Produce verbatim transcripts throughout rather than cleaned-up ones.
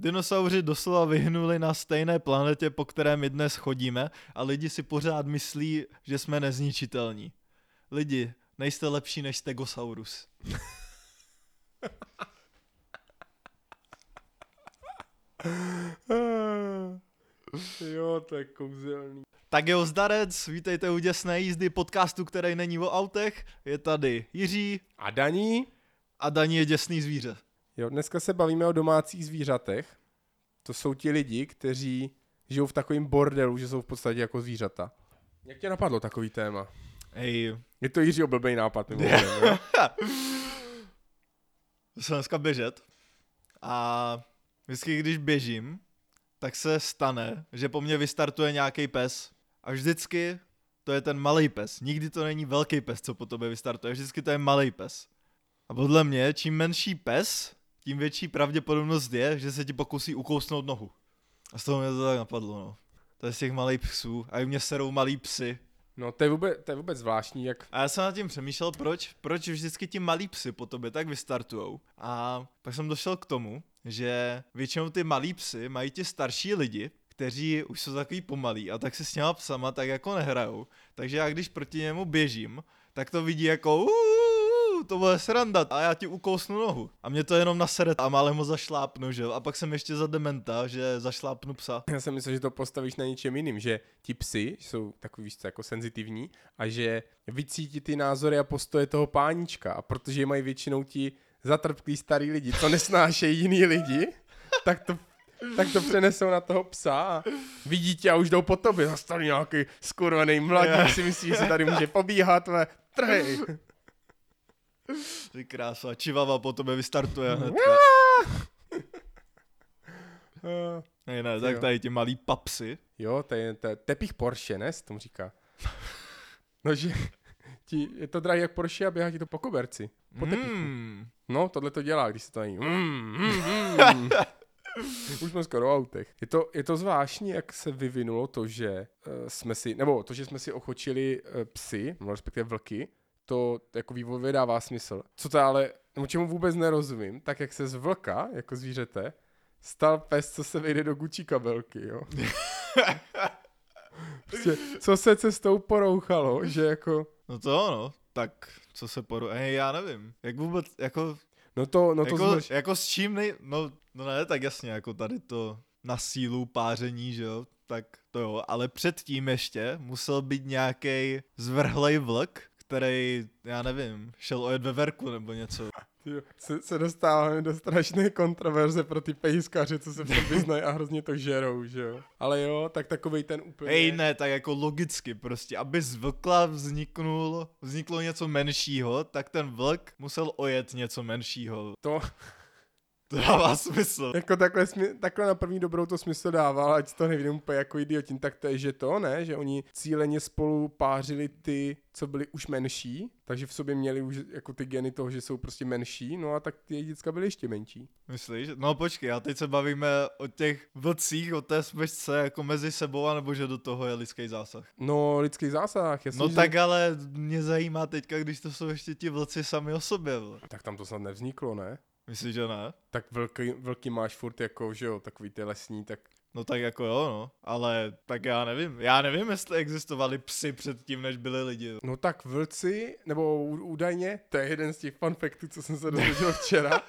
Dinosauři doslova vyhnuli na stejné planetě, po které my dnes chodíme, a lidi si pořád myslí, že jsme nezničitelní. Lidi, nejste lepší než Stegosaurus. Jo, tak kouzelný. Tak jo, zdarec, vítejte u Děsné jízdy, podcastu, který není o autech. Je tady Jiří. A Dani. A Dani je děsný zvíře. Jo, dneska se bavíme o domácích zvířatech. To jsou ti lidi, kteří žijou v takovém bordelu, že jsou v podstatě jako zvířata. Jak tě napadlo takový téma? Hej. Je to Jiřího blbej nápad. Nebo ne? Jsem dneska běžet a vždycky, když běžím, tak se stane, že po mně vystartuje nějaký pes. A vždycky to je ten malej pes. Nikdy to není velký pes, co po tobě vystartuje. Vždycky to je malej pes. A podle mě, čím menší pes, tím větší pravděpodobnost je, že se ti pokusí ukousnout nohu. A z toho mě to tak napadlo, no. To je z těch malých psů. A i mě serou malí psy. No, to je vůbec, to je vůbec zvláštní, jak... A já jsem nad tím přemýšlel, proč, proč vždycky ti malí psy po tobě tak vystartujou. A pak jsem došel k tomu, že většinou ty malí psy mají ti starší lidi, kteří už jsou takový pomalí a tak se s těma psama tak jako nehrajou. Takže já když proti němu běžím, tak to vidí jako... to bude sranda a já ti ukousnu nohu. A mě to jenom nasere a málem ho zašlápnu, že jo? A pak jsem ještě za dementa, že zašlápnu psa. Já jsem myslel, že to postavíš na něčem jiným, že ti psi jsou takový, víš co, jako senzitivní a že vycítí ty názory a postoje toho pánička. A protože mají většinou ti zatrpklí starý lidi, co nesnášejí jiný lidi, tak to, tak to přenesou na toho psa a vidí tě a už jdou po tobě. Zastaví nějaký skurvený mladík, si myslí, že se tady může pobíhat, ale trhej. Ty krása, čivava po tobě vystartuje hnedka. Ne, ne, tak tady ti malí papsy. Jo, to je tepich Porsche, ne, se tomu říká. No, že ti, je to drahý jak Porsche a běhá ti to po koberci. Po tepichu. Mm. No, tohle to dělá, když se to není. Mm, mm, mm. Už jsme skoro o autech. Je to, je to zvláštní, jak se vyvinulo to, že uh, jsme si, nebo to, že jsme si ochočili uh, psy, respektive vlky, to jako vývoj dává smysl. Co to ale, no, čemu vůbec nerozumím, tak jak se z vlka, jako zvířete, stal pes, co se vejde do Gucci kabelky, jo. Prostě, co se cestou porouchalo, že jako... No to ono, tak co se porouchalo, já nevím, jak vůbec, jako... No to, no to jako, znaš... jako s čím nej... No, no ne, tak jasně, jako tady to na sílu páření, že jo. Tak to jo, ale předtím ještě musel být nějaký zvrhlej vlk, který, já nevím, šel ojet ve verku nebo něco. Jo, se, se dostáváme do strašné kontroverze pro ty pejskaře, co se v tom vyznají a hrozně to žerou, že jo. Ale jo, tak takovej ten úplně... Hej, ne, tak jako logicky prostě, aby z vlka vzniknul, vzniklo něco menšího, tak ten vlk musel ojet něco menšího. To... To dává smysl. Jako takhle, smysl, takhle na první dobrou to smysl dává, ať to nevidím úplně jako idiotin, tak to je, že to, ne? Že oni cíleně spolu pářili ty, co byli už menší, takže v sobě měli už jako ty geny toho, že jsou prostě menší, no a tak ty děcka byly ještě menší. Myslíš? No počkej, a teď se bavíme o těch vlcích, o té smyčce jako mezi sebou, anebo že do toho je lidský zásah. No, lidský zásah, jasně. No že... tak ale mě zajímá teďka, když to jsou ještě ti vlci sami o sobě. Vl. Tak tam to snad nevzniklo, ne? Myslíš, že ne? Tak velký, velký máš furt jako, že jo, takový ty lesní, tak... No tak jako jo, no, ale tak já nevím. Já nevím, jestli existovali psy předtím, než byli lidi. No tak vlci, nebo údajně, to je jeden z těch funfactů, co jsem se dozvěděl včera,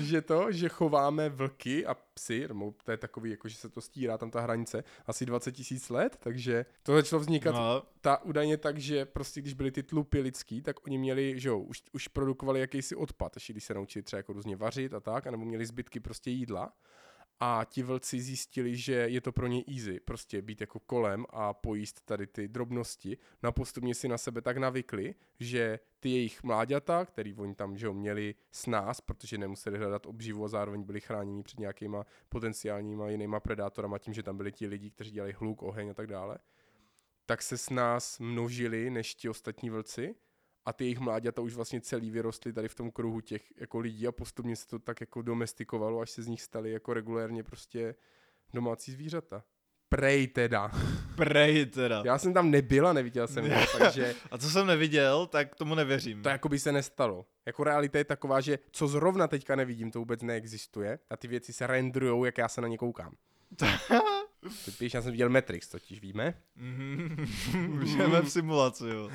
že to, že chováme vlky a psy, no, to je takový, jako, že se to stírá, tam ta hranice, asi dvacet tisíc let, takže to začalo vznikat no. ta, údajně tak, že prostě když byly ty tlupy lidský, tak oni měli, že jo, už, už produkovali jakýsi odpad, ještě když se naučili třeba jako různě vařit a tak, anebo měli zbytky prostě jídla. A ti vlci zjistili, že je to pro ně easy, prostě být jako kolem a pojíst tady ty drobnosti. No a postupně si na sebe tak navykli, že ty jejich mláďata, který oni tam že jo, měli s nás, protože nemuseli hledat obživu a zároveň byli chráněni před nějakýma potenciálníma jinýma predátorama, tím, že tam byli ti lidi, kteří dělají hluk, oheň a tak dále, tak se s nás množili než ti ostatní vlci. A ty jejich mláďata už vlastně celý vyrostly tady v tom kruhu těch jako lidí a postupně se to tak jako domestikovalo, až se z nich staly jako regulérně prostě domácí zvířata. Prej teda. Prej teda. Já jsem tam nebyl a neviděl jsem ho, takže... A co jsem neviděl, tak tomu nevěřím. To jako by se nestalo. Jako realita je taková, že co zrovna teďka nevidím, to vůbec neexistuje a ty věci se rendrujou, jak já se na ně koukám. Typíš, já jsem viděl Matrix totiž, víme? Žijeme v simulaci, jo.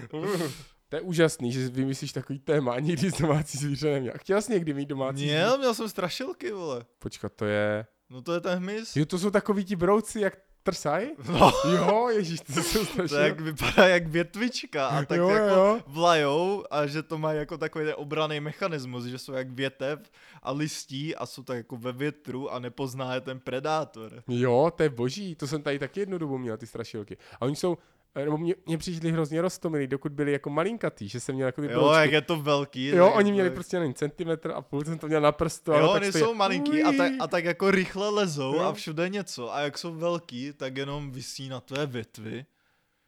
To je úžasný, že vymyslíš takový téma, nikdy s domácí zvíře neměl. Chtěl jsi někdy mít domácí zvíře? Měl, měl jsem strašilky, vole. Počkat, to je... No to je ten hmyz. Jo, to jsou takový ti brouci, jak trsaj? No. Jo, ježíš, to jsou strašil. To jak vypadá jak větvička a tak jo, jako jo. Vlajou a že to má jako takový obraný mechanismus, že jsou jak větev a listí a jsou tak jako ve větru a nepozná je ten predátor. Jo, to je boží, to jsem tady taky jednu dobu měl, ty strašilky. A oni jsou... Nebo mě, mě přišli hrozně roztomilí, dokud byli jako malinkatý, že jsem měl takový broučky. Jo, broučku. Jak je to velký. Jo, oni tak... měli prostě jen centimetr a půl, jsem to měl na prstu. Jo, oni jsou malinký a, ta, a tak jako rychle lezou jo. A všude něco. A jak jsou velký, tak jenom visí na tvé větvi.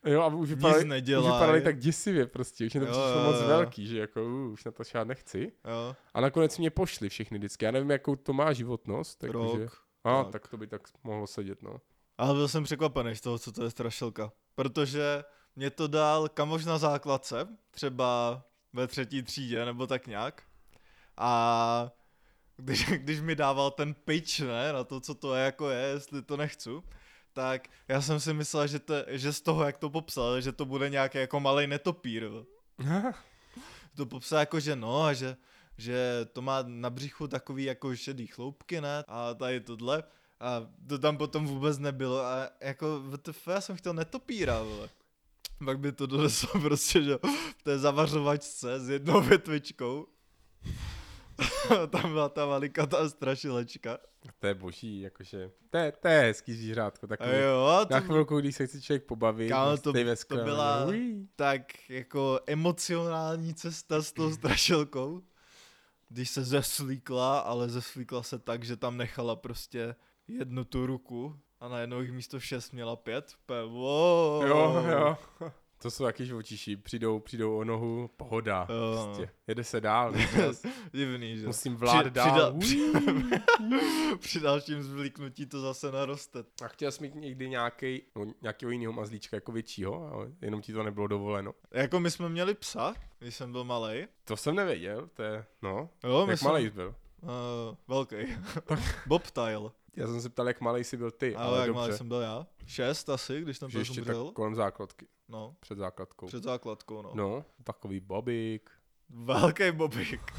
Jo, a už vypadali, už vypadali tak děsivě prostě, už mě to jo, přišlo jo, moc jo. Velký, že jako uh, už na to šád nechci. Jo. A nakonec mě pošli všechny vždycky, já nevím, jakou to má životnost. Tak Rok. Že... A, tak. tak to by tak mohlo sedět, no. Ale byl jsem překvapený z toho, co to je strašilka. Protože mě to dal kamoš na základce, třeba ve třetí třídě, nebo tak nějak. A když, když mi dával ten pitch, ne, na to, co to je, jako je, jestli to nechcu, tak já jsem si myslel, že, to, že z toho, jak to popsal, že to bude nějaký jako malej netopír. To popsal jako, že no, a že, že to má na břichu takový jako šedý chloupky, ne, a tady tohle. A to tam potom vůbec nebylo a jako vtf, já jsem chtěl netopíra, vole. Pak by to doneslo prostě, že v té zavařovačce s jednou větvičkou. Tam byla ta malikatá strašilečka. To je boží, jakože, to je, to je hezký zvířátko, takový jo, to... na chvilku, když se chci člověk pobavit. Kámo, to, to byla Ují. Tak jako emocionální cesta s tou strašilkou, když se zeslíkla, ale zeslíkla se tak, že tam nechala prostě jednu tu ruku a najednou jich místo šest měla pět. Wow. Jo, jo. To jsou taky živočiši. Přijdou, přijdou o nohu, pohoda. Jo. Prostě. Jede se dál. Divný, že? Musím vlád při, dál. Při dalším zvlíknutí to zase naroste. A chtěl jsi mít někdy nějaký, no, nějakého jiného mazlíčka, jako většího, ale jenom ti to nebylo dovoleno. Jako my jsme měli psa, když jsem byl malej. To jsem nevěděl, to je, no. Jo, jak malej jsi byl? Uh, velký. Bobtail. Já jsem se ptal, jak malej jsi byl ty. Ale, ale jak malej jsem byl já? Šest asi, když tam byl zumřel. Kolem základky. No. Před základkou. Před základkou, no. No, takový bobík. Velký bobík.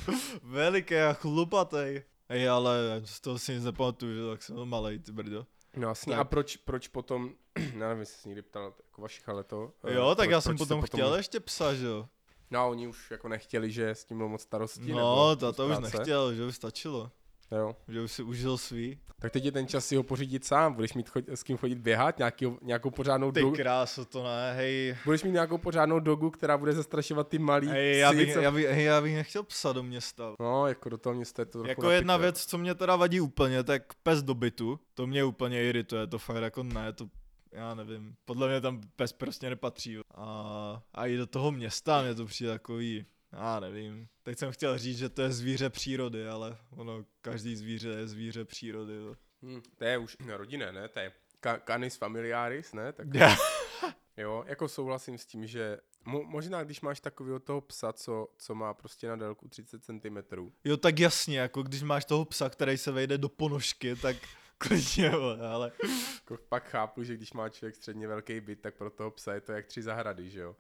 Veliký a chlupatý. Ej, ale z toho si nic nepamatuju, že tak jsem byl malej, ty brdo. No jasně, a proč, proč potom, já nevím, jestli jsi někdy ptal, jako vašich, ale to... Jo, tak proč, já jsem potom chtěl potom... ještě psa, že jo. No, oni už jako nechtěli, že s tím bylo moc starostí. No, to, to už nechtěl, že už stačilo. Jo. Že už si užil svý. Tak teď je ten čas si ho pořídit sám, budeš mít chod, s kým chodit běhat, nějaký, nějakou pořádnou dogu. Ty krásu to ne, hej. Budeš mít nějakou pořádnou dogu, která bude zastrašovat ty malý hej, psy. Já bych, co... já, bych, hej, já bych nechtěl psa do města. No, jako do toho města je to jako jedna napikle. Věc, co mě teda vadí úplně, tak pes do bytu, to mě úplně irituje, to fakt jako ne, to já nevím, podle mě tam pes prostě nepatří. A, a i do toho města mě to přijde takový... Já nevím, teď jsem chtěl říct, že to je zvíře přírody, ale ono, každý zvíře je zvíře přírody. Hmm, to je už rodinné, ne? To je ka- canis familiaris, ne? Tak... Jo, jako souhlasím s tím, že mo- možná když máš takového toho psa, co, co má prostě na délku třicet centimetrů. Jo, tak jasně, jako když máš toho psa, který se vejde do ponožky, tak... Klidně, ale... Jako pak chápu, že když má člověk středně velký byt, tak pro toho psa je to jak tři zahrady, že jo?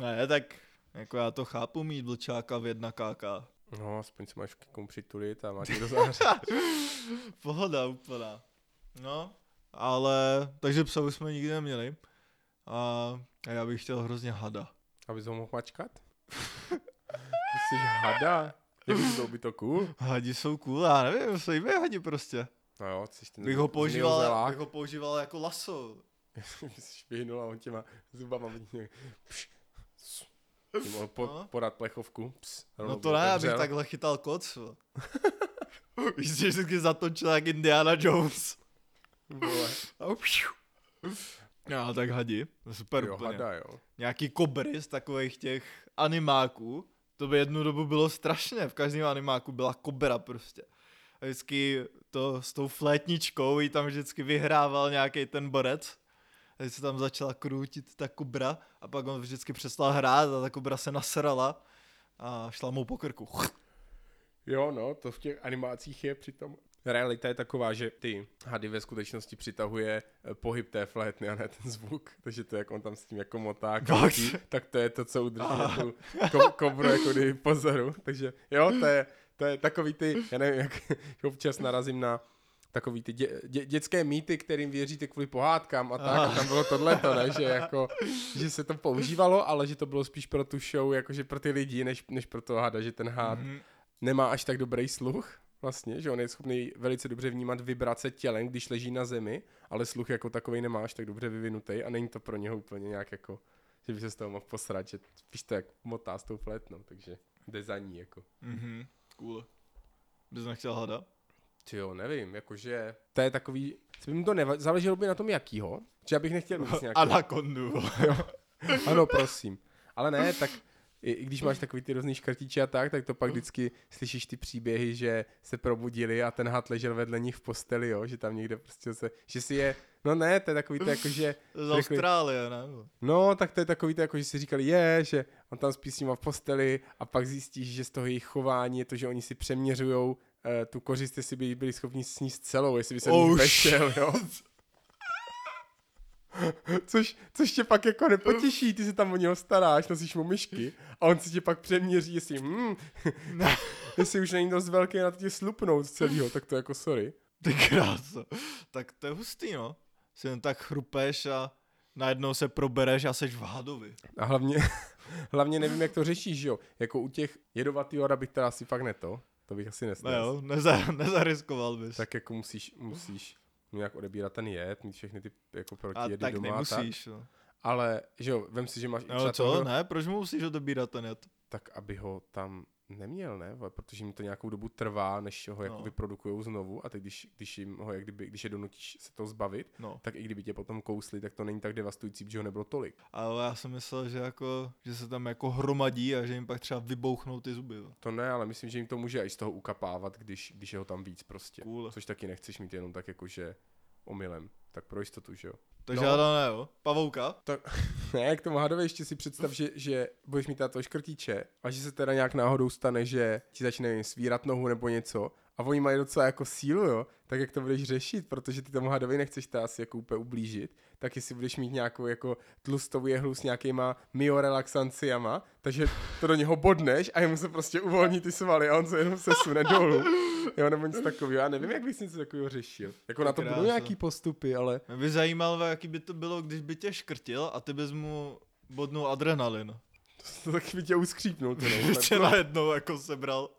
Ne, tak... Jako já to chápu mít vlčáka v jedna káka. No, aspoň se máš k komu přitulit a máš někdo zářit. Pohoda úplná. No, ale... Takže psa už jsme nikdy neměli. A já bych chtěl hrozně hada. Abys ho mohl mačkat? Ty jsi hada? Jsou by to cool? Hadi jsou cool, já nevím, se jim je hadi prostě. No jo, ty jsi ten... Bych ho používal, bych ho používal jako laso. Já jsem si švihnul a on těma zubama vidí. Mohl po, no. Podat plechovku. Ps, no to ne, abych takhle chytal koc. Víš, že vždycky zatočil jak Indiana Jones. Já tak hadi. Super jo, úplně. Hada, jo. Nějaký kobry z takových těch animáků. To by jednu dobu bylo strašné. V každém animáku byla kobra prostě. A vždycky to s tou flétničkou jí tam vždycky vyhrával nějaký ten borec. když se tam začala kroutit ta kobra a pak on vždycky přestal hrát a ta kobra se nasrala a šla mu po krku. Jo, no, to v těch animacích je přitom. Realita je taková, že ty hady ve skutečnosti přitahuje pohyb té flétny a ne ten zvuk, takže to, jak on tam s tím jako motá, koutí, tak to je to, co udrží na tu ko- kobru jako kdyby pozoru, takže jo, to je, to je takový ty, já nevím, jak občas narazím na takový ty dě, dě, dětské mýty, kterým věříte kvůli pohádkám a tak, a tam bylo tohleto, ne, že jako, že se to používalo, ale že to bylo spíš pro tu show, jakože pro ty lidi, než, než pro toho hada, že ten hád mm-hmm. nemá až tak dobrý sluch. Vlastně, že on je schopný velice dobře vnímat vibrace tělen, když leží na zemi, ale sluch jako takovej nemáš tak dobře vyvinutý a není to pro něho úplně nějak jako, že by se z toho mohl posrat, že spíš to jak motá s tou flétnou, takže jde za ní jako. Mhm, cool. Bys nechtěl hada? Ty jo, nevím, jakože to je takový, to neva- záleželo by na tom jakýho, že já bych nechtěl nic nějakého. Anakondu. Ano, prosím. Ale ne, tak... I když máš takový ty různý škrtiče a tak, tak to pak vždycky slyšíš ty příběhy, že se probudili a ten had ležel vedle nich v posteli, jo, že tam někde prostě se, že si je, no ne, to je takový to jako, že... Z Austrálie, ne? No, tak to je takový to jako, že si říkali, je, že on tam spí s nima v posteli a pak zjistíš, že z toho jejich chování je to, že oni si přeměřujou uh, tu kořist, jestli by byli schopni sníst celou, jestli by se oh, vešel, jo. Což, což tě pak jako nepotěší, ty se tam o něho staráš, nosíš mu myšky a on se tě pak přeměří, jestli, mm, ne. jestli už není dost velký na to tě slupnout z celého, tak to jako sorry. Ty kráso, tak to je hustý, no. Si jen tak chrupeš a najednou se probereš a seš v hadovi. A hlavně, hlavně nevím, jak to řešíš, jo. Jako u těch jedovatých hada bych teda asi fakt neto, to bych asi nesnes. No jo, neza, nezariskoval bys. Tak jako musíš, musíš. nějak odebírat ten jed, mít všechny ty jako protijedy doma. A tak doma, nemusíš. Tak. Ale, že jo, vem si, že máš... No co, toho, ne, proč mu musíš odebírat ten jed? Tak, aby ho tam neměl, ne, protože jim to nějakou dobu trvá, než ho no. jako vyprodukujou znovu a teď, když, když jim ho, jak kdyby, když je donutíš se toho zbavit, no. tak i kdyby tě potom kousli, tak to není tak devastující, protože ho nebylo tolik. Ale já jsem myslel, že jako, že se tam jako hromadí a že jim pak třeba vybouchnou ty zuby. Jo. To ne, ale myslím, že jim to může i z toho ukapávat, když, když je ho tam víc prostě. Cool. Což taky nechceš mít jenom tak jako, že omylem. Tak pro jistotu, že jo. To no. žádná, jo? Pavouka? To, ne, k tomu hadově ještě si představ, že, že budeš mít tato škrtíče a že se teda nějak náhodou stane, že ti začne nevím, svírat nohu nebo něco a oni mají docela jako sílu, jo? Tak jak to budeš řešit, protože ty tomu hadovi nechceš teda asi jako úplně ublížit, tak jestli budeš mít nějakou jako tlustovou jehlu s nějakýma myyorelaxanciama, takže to do něho bodneš a jemu se prostě uvolní ty svaly a on se jenom sesune dolů. Jo, nebo nic takového. Já nevím, jak bych si něco takového řešil. Jako tak na to krása. Budou nějaký postupy, ale... Mě by zajímalo, jaký by to bylo, když by tě škrtil a ty bys mu bodnul adrenalin. To taky by tě uskřípnul. By tě najednou jako sebral.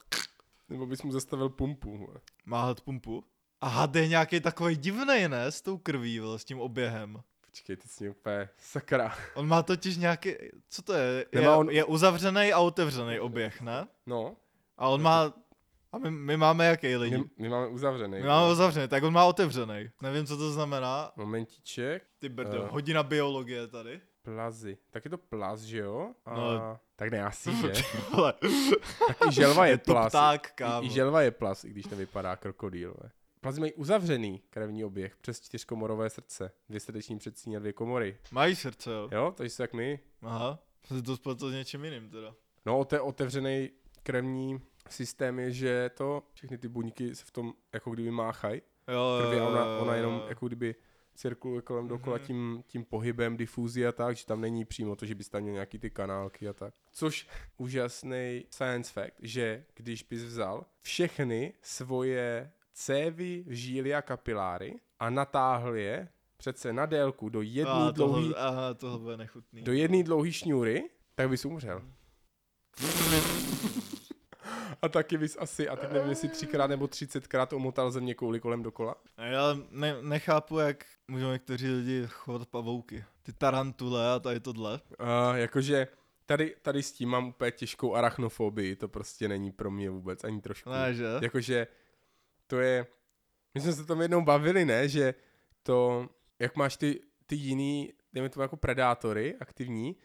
Nebo bys mu zastavil pumpu. Ale. Má had pumpu? A had je nějaký takový divnej, ne? S tou krví, vle, s tím oběhem. Počkej, ty jsi mě úplně sakra. On má totiž nějaký... Co to je? Je, on... je uzavřený a otevřený oběh, ne? No. A on má... A my, my máme jaký lidi? My, my máme uzavřený. My máme uzavřený, tak on má otevřený. Nevím, co to znamená. Momentiček. Ty brdo, uh, hodina biologie tady. Plazy. Tak je to plaz, že jo? A... No. Tak ne, asi, že? Tak i želva je, je plaz. Pták, kámo. I, I želva je plaz, i když nevypadá krokodýl. Plazy mají uzavřený krevní oběh přes čtyřkomorové srdce. Dvě srdeční předsíně a dvě komory. Mají srdce, jo? Jo, to jsou jak my. Aha, to je to spletlo s něčím jiným teda. No, o té otevřený krevní... Systém je, že to, všechny ty buňky se v tom jako kdyby máchají. Krvě a ona, ona jenom jako kdyby cirkuluje kolem dokola tím, tím pohybem, difúzí a tak, že tam není přímo to, že bys tam měl nějaký ty kanálky a tak. Což úžasný science fact, že když bys vzal všechny svoje cévy, žíly a kapiláry a natáhl je přece na délku do jedné dlouhé do jedné dlouhé šňůry, tak bys umřel. A taky bys asi, a teď nevím, jestli třikrát nebo třicetkrát omotal země kouli kolem dokola. Já ne, nechápu, jak můžou někteří lidi chovat pavouky. Ty tarantule a tady tohle. Uh, jakože tady, tady s tím mám úplně těžkou arachnofobii, to prostě není pro mě vůbec ani trošku. Ne, že? Jakože to je, my jsme se tam jednou bavili, ne, že to, jak máš ty, ty jiný, dejme tomu jako predátory aktivní,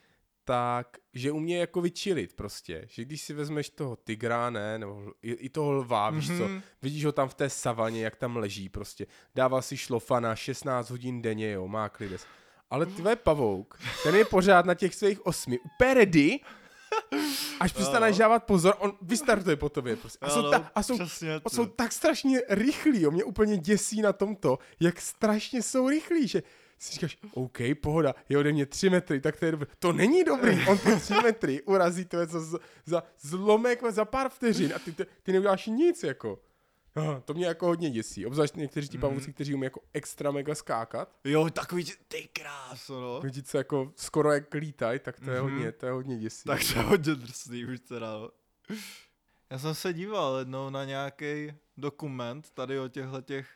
tak, že umějí jako vyčilit prostě, že když si vezmeš toho tygra, ne, nebo i toho lva, mm-hmm. víš co, vidíš ho tam v té savaně, jak tam leží prostě, dává si šlofana šestnáct hodin denně, jo, má klides. Ale tvé pavouk, ten je pořád na těch svých osmi úplně ready, až přestane žávat pozor, on vystartuje po tobě. Prostě. A jsou, ta, a jsou, jsou tak strašně rychlí, o mě úplně děsí na tomto, jak strašně jsou rychlí, že si říkáš, OK, pohoda, je ode mě tři metry, tak to je dobrý. To není dobrý, on ty tři metry urazí tebe za, za zlomek, za pár vteřin a ty, ty, ty neuděláš nic, jako. Aha, to mě jako hodně děsí, obzvlášť někteří ti pavouci, kteří umí jako extra mega skákat. Jo, takový ty kráso, no. Vidíte, co jako skoro jak lítaj, tak to je, mm-hmm. hodně, to je hodně děsí. Tak to je hodně drsný už teda, no. Já jsem se díval jednou na nějaký dokument tady o těchto těch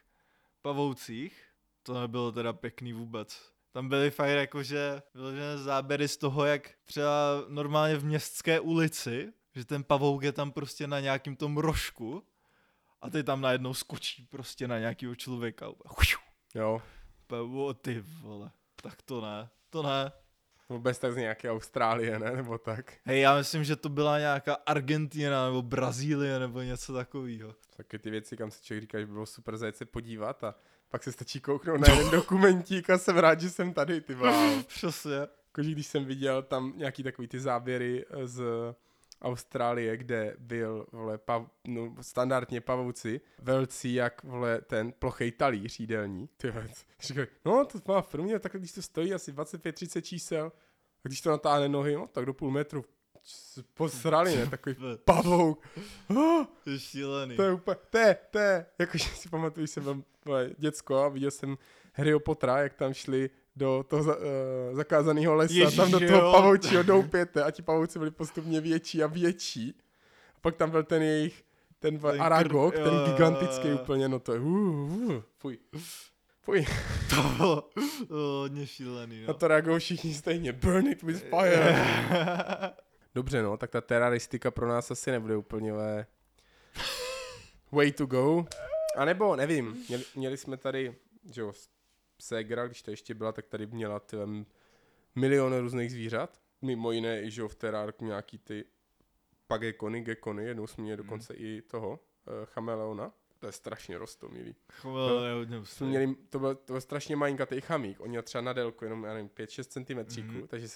pavoucích. To nebylo teda pěkný vůbec. Tam byly fakt jakože vyložené záběry z toho, jak třeba normálně v městské ulici, že ten pavouk je tam prostě na nějakým tom rožku. A ty tam najednou skočí prostě na nějakýho člověka. Jo. O ty vole, tak to ne, to ne. Vůbec tak z nějaké Austrálie, ne? Nebo tak. Hej, já myslím, že to byla nějaká Argentina nebo Brazílie nebo něco takového. Taky ty věci, kam se člověk říká, že by bylo super zajet se podívat a pak se stačí kouknout na jeden dokumentík a jsem rád, že jsem tady, ty vole. Přesně. Jakože když jsem viděl tam nějaký takový ty záběry z Austrálie, kde byl, vole, pav, no, standardně pavouci velcí, jak, vole, ten plochej talíř jídelní. Ty věc. Říkají, no, to má firmě, tak když to stojí asi dvacet pět třicet čísel, a když to natáhne nohy, no, tak do půl metru. Posrali, ne? Takový pavouk. Oh, to je šílený. To je úplně, to je, to je, jakože si pamatuju, jsem byl, vole, děcko a viděl jsem Harryho Pottera, jak tam šli do toho za, uh, zakázaného lesa, Ježíš, tam do toho jo. pavoučího doupěte a ti pavouci byli postupně větší a větší. A pak tam byl ten jejich, ten, ten Aragog, kr- ten gigantický uh, úplně, no to je, uh, uh, fuj, fuj. To bylo hodně šílený, no. A to reagují všichni stejně, burn it with fire. Dobře, no, tak ta teraristika pro nás asi nebude úplně le... way to go. A nebo, nevím, měli, měli jsme tady, že jo, ségra, když to ještě byla, tak tady měla um, miliony různých zvířat. Mimo jiné i, že jo, v terárku nějaký ty pagekony, gekony, jednou jsme měli dokonce mm. i toho uh, chameleona. To je strašně rostomilý. Chameleon, no, měli, to, byl, to byl strašně malinkatý chamík. On měl třeba na délku jenom, já nevím, pět šest centimetrů, mm. takže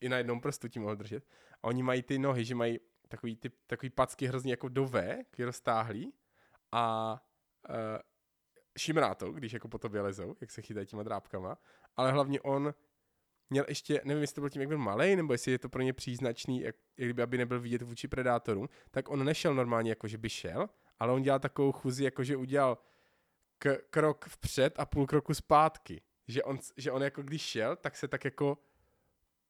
i na jednom prstu tím mohl držet. A oni mají ty nohy, že mají takový, ty, takový packy hrozně jako dové, který roztáhlí a uh, šimrá to, když jako po tobě lezou, jak se chytají těma drápkama, ale hlavně on měl ještě, nevím, jestli to byl tím, jak byl malej, nebo jestli je to pro ně příznačný, jak, jak kdyby, aby nebyl vidět vůči predátorům, tak on nešel normálně, jako že by šel, ale on dělal takovou chuzi, jako že udělal k- krok vpřed a půl kroku zpátky. Že on, že on jako když šel, tak se tak jako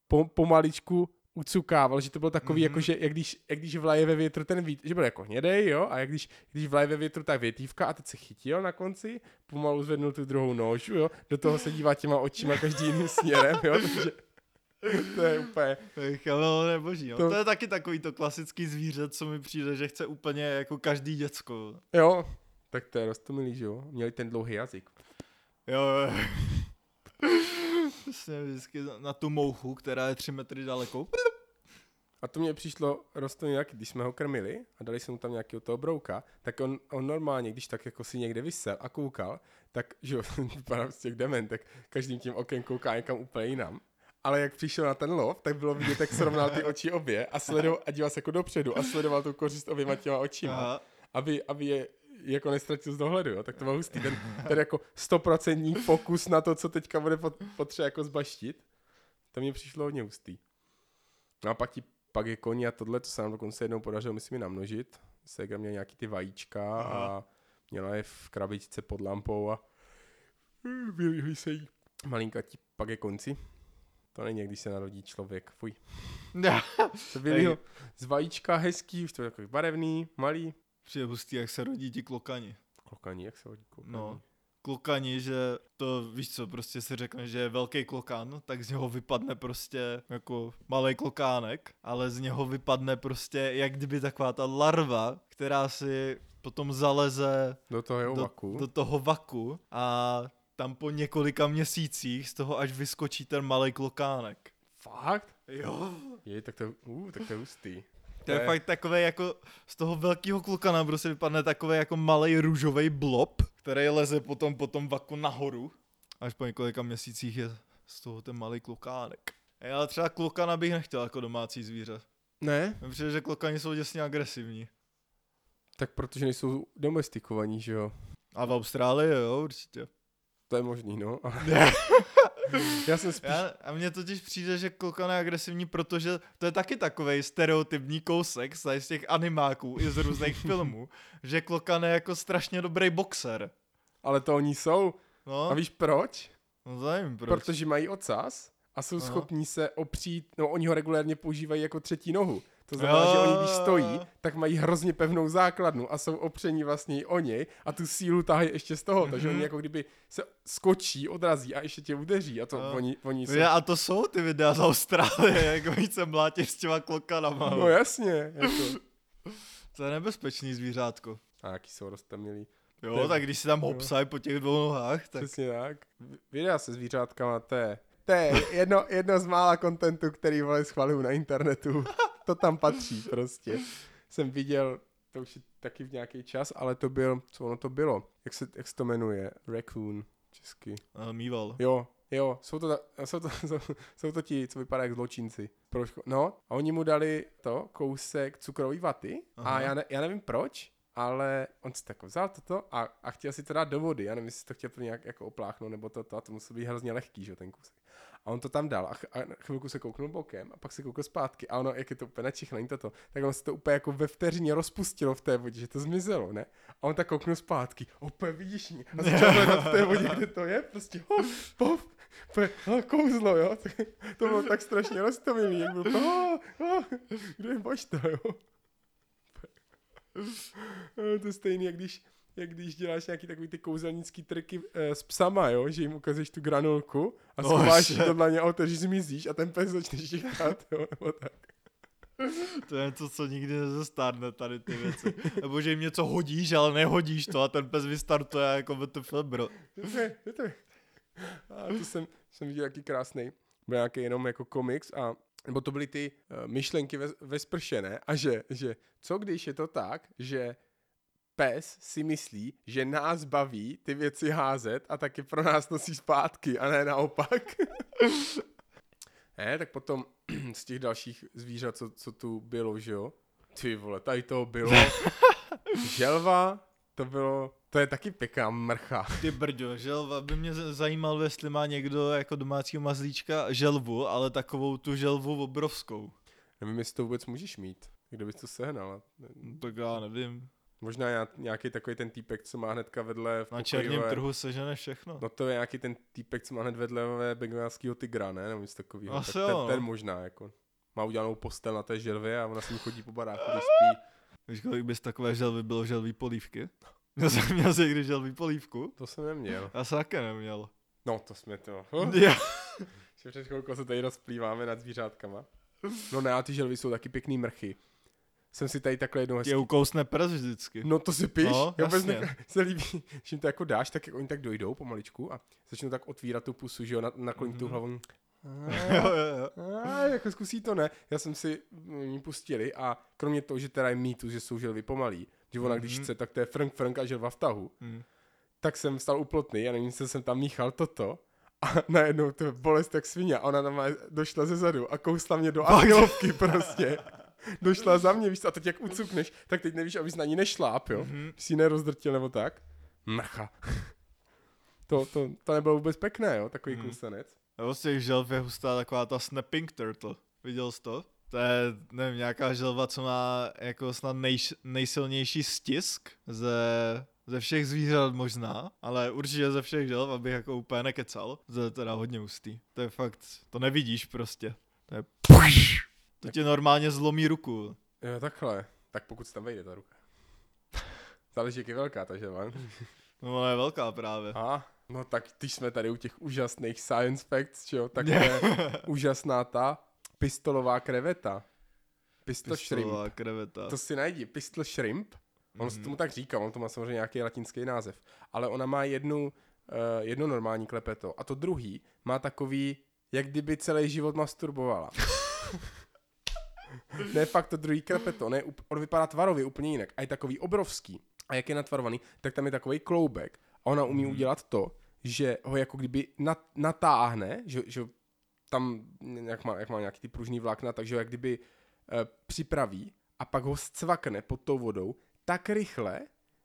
po, pomaličku ucukával, že to bylo takový, mm-hmm. jako že jak když, jak když vlaje ve větru ten vít, že byl jako hnědej, jo, a jak když, když vlaje ve větru ta větívka a teď se chytil na konci, pomalu zvednul tu druhou nožu, jo, do toho se dívá těma očima každý jiným směrem, jo, takže to je úplně... Chameleon je boží, jo. To... to je taky takový to klasický zvíře, co mi přijde, že chce úplně jako každý děcko. Jo, tak to je roztomilý, že jo, měli ten dlouhý jazyk. Jo, jo. Jsem vždycky na tu mouchu, která je tři metry daleko. A to mě přišlo rostomilý, jak když jsme ho krmili a dali jsme mu tam nějakého toho brouka, tak on, on normálně, když tak jako si někde vysel a koukal, tak, že jo, vypadá z těch dement, tak každým tím okem kouká někam úplně jinam. Ale jak přišel na ten lov, tak bylo vidět, jak srovnal ty oči obě a, sledoval, a díval se jako dopředu a sledoval tu kořist oběma těma očima, aby, aby je... jako nestratil z dohledu, jo? Tak to byl hustý. Ten, ten jako stoprocentní fokus na to, co teďka bude potřeba jako zbaštit. To mě přišlo hodně hustý. No a pak ti pak je koní a tohle, to se nám dokonce jednou podařilo, myslím, namnožit. Segra měla nějaký ty vajíčka. Aha. A měla je v krabičce pod lampou a vylihli se jí malinkatí pak je konci. To není, když se narodí člověk, fuj. Vylihli z vajíčka, hezký, už to je takový barevný, malý. Přijde hustý, jak se rodí ti klokani. Klokani, jak se rodí klokani? No, klokani, že to, víš co, prostě si řekne, že je velký klokan, tak z něho vypadne prostě jako malej klokánek, ale z něho vypadne prostě jak kdyby taková ta larva, která si potom zaleze do toho do, vaku. Do toho vaku a tam po několika měsících z toho až vyskočí ten malej klokánek. Fakt? Jo. Jej, tak to, uh, tak to je hustý. To je fakt takové jako, z toho velkého klukana prostě vypadne takové jako malej růžovej blob, který leze potom po tom vaku nahoru. Až po několika měsících je z toho ten malý klokánek. Já třeba klokana bych nechtěl jako domácí zvíře. Ne? Protože že klokani jsou děsně agresivní. Tak protože nejsou domestikovaní, že jo? A v Austrálii jo, určitě. To je možný, no. Já jsem spíš... Já, a mně totiž přijde, že klokan je agresivní, protože to je taky takovej stereotypní kousek z těch animáků i z různých filmů, že klokan je jako strašně dobrý boxer. Ale to oni jsou. No. A víš proč? No zajím, proč. Protože mají ocas a jsou Aha. schopní se opřít, no oni ho regulérně používají jako třetí nohu. To znamená, jo. že oni když stojí, tak mají hrozně pevnou základnu a jsou opření vlastně i o něj a tu sílu tahají ještě z toho, takže mm-hmm. oni jako kdyby se skočí, odrazí a ještě tě udeří a to jo. oni, oni jsou... A to jsou ty videa z Austrálie, jak oni se mlátí s těma klokanama. No jasně. Jako. To je nebezpečný zvířátko. A jaký jsou roztomilí. Jo, ten... tak když si tam hopsaj po těch dvou nohách, tak... Přesně tak. Videa se zvířátkama, to je... To je jedno, jedno z mála kontentu, který vole schvaluju na internetu. To tam patří prostě. Jsem viděl, to už je taky v nějaký čas, ale to byl, co ono to bylo? Jak se, jak se to jmenuje? Raccoon česky. Uh, mýval. Jo, jo, jsou to, jsou, to, jsou, jsou to ti, co vypadá jak zločinci. No, a oni mu dali to, kousek cukrový vaty. Aha. A já, ne, já nevím proč, ale on si tak vzal toto a, a chtěl si to dát do vody. Já nevím, jestli to chtěl to nějak jako opláchnout nebo toto. A to musel být hrozně lehký, že ten kousek. A on to tam dal a, ch- a chvilku se kouknul bokem a pak se koukl zpátky a ono, jak je to úplně načichlený toto, tak ono se to úplně jako ve vteřině rozpustilo v té vodě, že to zmizelo, ne? A on tak kouknul zpátky, opět vidíš mě a začal hledat v té vodě, kde to je, prostě hop, hop, hop, kouzlo, jo? To bylo tak strašně roztomilý, jak byl, oh, oh, kde je bašta, jo? To je stejný, jak když... Jak když děláš nějaký takový ty kouzelnický triky e, s psama, jo? Že jim ukazuješ tu granulku a schováš no, to na ně, otevříš, zmizíš a ten pes začneš říkat, jo? Nebo tak. To je něco, co nikdy nezestárne tady ty věci. Nebo že jim něco hodíš, ale nehodíš to a ten pes vystartuje jako bé té ef, bro. A to jsem, jsem viděl jaký krásnej. Byl nějaký jenom jako komiks a nebo to byly ty uh, myšlenky ve, ve spršené a že, že co když je to tak, že pes si myslí, že nás baví ty věci házet a taky pro nás nosí zpátky a ne naopak. Ne, tak potom z těch dalších zvířat, co, co tu bylo, že jo? Ty vole, tady toho bylo. Želva, to bylo, to je taky pěkná mrcha. Ty brďo, želva, by mě zajímalo, jestli má někdo jako domácího mazlíčka želvu, ale takovou tu želvu obrovskou. Nevím, jestli to vůbec můžeš mít, kde bys to sehnal. Tak já nevím. Možná nějaký takový ten týpek, co má hnedka vedle... V na černém trhu sežene všechno. No to je nějaký ten týpek, co má hned vedle bengalského tygra, ne? Nebo nic takového. Asi tak ten, ten možná, jako. Má udělanou postel na té želvě a ona s ní chodí po baráku, když spí. Víš, kolik bys takové želvy bylo želví polívky? Já jsem měl si když želví polívku. To jsem neměl. Já jsem také neměl. No to jsme to. Že před chvilkou se tady rozplýváme nad zvířátkama. No ne, a ty želvy jsou taky pěkný mrchy. Jsem si tady takhle jednou hezky... Tě ukousne prs vždycky. No to si píš. No, já jasně. Ne... se líbí, že jim to jako dáš, tak oni tak dojdou pomaličku a začnou tak otvírat tu pusu, že jo, nakloním mm-hmm. tu hlavu. A jako zkusí to, ne. Já jsem si ní pustili a kromě toho, že teda je mýtus, že jsou želvy pomalí, že ona mm-hmm. když chce, tak to je frnk, frnk a želva v tahu, mm. tak jsem stal uplotný a nevím, co jsem tam míchal toto. A najednou to je bolest jak svině a ona tam došla ze zadu a kousla mě do alovky prostě. Došla za mě, víš, a teď jak ucukneš, tak teď nevíš, abys na ní nešláp, jo? Mm-hmm. Jsi ji nerozdrtil nebo tak. Mrcha. To, to, to nebylo vůbec pěkné, jo? Takový mm. klusenec. Nebo z těch želv je hustá taková ta snapping turtle. Viděl jsi to? To je, nevím, nějaká želva, co má jako snad nej, nejsilnější stisk ze, ze všech zvířat možná, ale určitě ze všech želv, abych jako úplně nekecal. To je teda hodně hustý. To je fakt, to nevidíš prostě. To je... To ti normálně zlomí ruku. Jo, takhle. Tak pokud se tam vejde ta ruka. Záleží, jak je velká ta želva. No ona je velká právě. A? No tak když jsme tady u těch úžasných science facts, čo? Tak to je úžasná ta pistolová kreveta. Pistol pistolová shrimp. Kreveta. To si najdi. Pistol shrimp. On mm. se tomu tak říká, on to má samozřejmě nějaký latinský název. Ale ona má jednu, uh, jedno normální klepeto. A to druhý má takový, jak kdyby celý život masturbovala. Ne, fakt to druhý krepeto, ne, on vypadá tvarově úplně jinak a je takový obrovský a jak je natvarovaný, tak tam je takovej kloubek a ona umí udělat to, že ho jako kdyby natáhne, že, že tam jak má, jak má nějaký ty pružný vlákna, takže ho jak kdyby e, připraví a pak ho scvakne pod tou vodou tak rychle,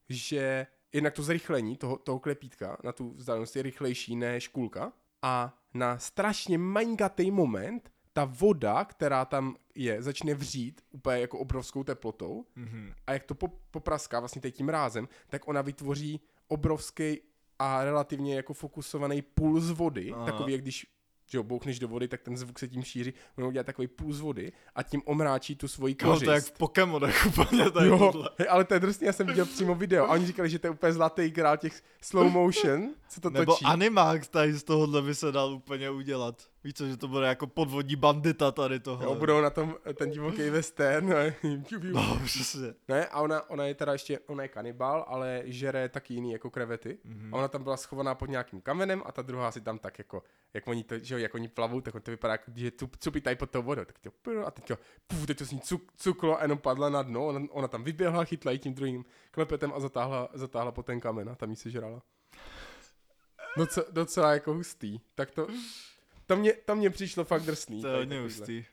že jednak to zrychlení toho, toho klepítka na tu vzdálenost je rychlejší než kulka a na strašně maninkatý moment ta voda, která tam je, začne vřít úplně jako obrovskou teplotou mm-hmm. a jak to popraská vlastně tím mrázem, tak ona vytvoří obrovský a relativně jako fokusovaný puls vody, aha. takový, jak když že jo, bouchneš do vody, tak ten zvuk se tím šíří, ono udělá takový puls vody a tím omráčí tu svoji kořist. No to jak v Pokémonech úplně tady jo, tohle. Ale to je drsný, já jsem viděl přímo video a oni říkali, že to je úplně zlatý král těch slow motion, co to nebo točí. Nebo Animax tady z tohohle by se dal úplně udělat. Víš co, že to bude jako podvodní bandita tady tohle. Jo, budou na tom ten divoký western. No, přesně. Ne, a ona, ona je teda ještě, ona je kanibal, ale žere taky jiný jako krevety. Mm-hmm. A ona tam byla schovaná pod nějakým kamenem a ta druhá si tam tak jako, jak oni, to, že, jak oni plavou, tak on to vypadá, že cupí tady pod tou vodou. Tak to, a teď to, puf, teď to s ní cuk, cuklo a jenom padla na dno. Ona, ona tam vyběhla, chytla ji tím druhým klepetem a zatáhla, zatáhla pod ten kamen a tam jí sežrala. Doce, docela jako hustý. Tak to... To mě, to mě přišlo fakt drsný. To je hodně hustý.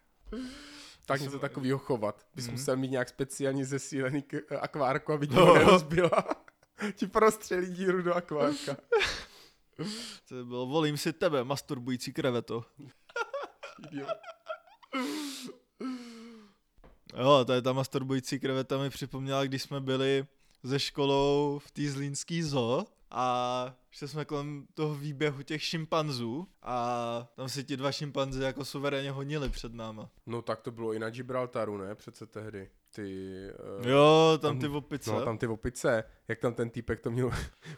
Tak něco takového chovat. Bys mm-hmm. musel mít nějak speciálně zesílený k- akvárko, aby tě no. nerozbila. Ti prostřelí díru do akvárka. To bylo, volím si tebe, masturbující kreveto. Jo, tady ta masturbující kreveta mi připomněla, když jsme byli ze školou v té zlínský zoo. A šli jsme kolem toho výběhu těch šimpanzů a tam si ti dva šimpanzi jako suverénně honili před náma. No tak to bylo i na Gibraltaru, ne? Přece tehdy. Ty... Uh, jo, tam, tam ty opice. No, tam ty opice. Jak tam ten týpek to měl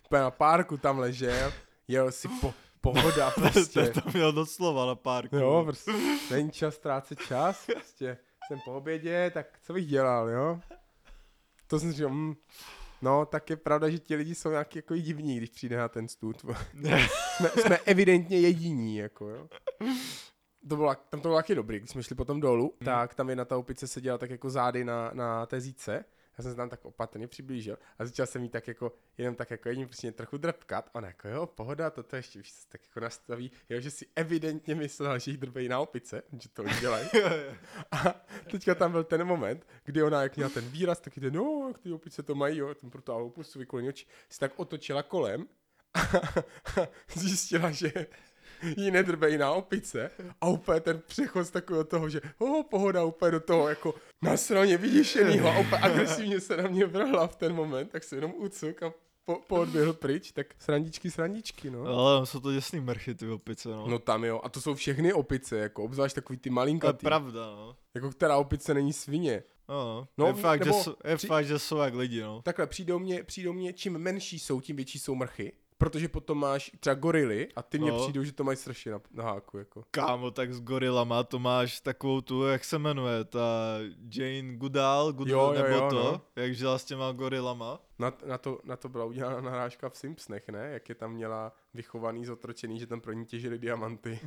úplně na párku tam ležel, jel si po, pohoda prostě. To měl doslova na párku. Jo, prostě. Není čas ztrácet čas, prostě. Jsem po obědě, tak co bych dělal, jo? To jsem říkal, mm. No, tak je pravda, že ti lidi jsou nějaký jako divní, když přijde na ten stůl. jsme, jsme evidentně jediní, jako jo. To bylo, tam to bylo taky dobrý, když jsme šli potom dolů, hmm. tak tam jedna ta opice seděla tak jako zády na, na té zíce. Já jsem se tam tak opatrně přiblížil a začal jsem jí tak jako, jenom tak jako jedním prostě trochu drpkat. Ona jako jo, pohoda, toto ještě už se tak jako nastaví, jo, že si evidentně myslel, že jí drbejí na opice, že to udělají. A teďka tam byl ten moment, kdy ona jak měla ten výraz, tak jde, no, jak ty opice to mají, jo, tam protáhla pusu, vykolení oči, si tak otočila kolem a zjistila, že jí nedrbejí na opice a úplně ten přechod takového toho, že oh, pohoda úplně do toho jako nasraně vyděšenýho a úplně agresivně se na mě vrhla v ten moment, tak se jenom ucuk a po- poodběhl pryč, tak srandičky, srandičky, no. Ale no, jsou to jasný mrchy ty opice, no. No tam jo, a to jsou všechny opice, jako obzvlášť takový ty malinkatý. To je pravda, no. Jako která opice není svině. No, no je, fakt, nebo, že jsou, je při... fakt, že jsou jak lidi, no. Takhle, přijdou mě, přijdou mě, čím menší jsou, tím větší jsou mrchy. Protože potom máš třeba gorily a ty mě no. přijdou, že to mají strašně na, na háku. Jako. Kámo, tak s gorilama to máš takovou tu, jak se jmenuje, ta Jane Goodall, Goodall jo, jo, nebo jo, to, no. jak žila s těma gorilama. Na, na, to, na to byla udělána narážka v Simpsonech, ne? Jak je tam měla vychovaný, zotročený, že tam pro ní těžili diamanty.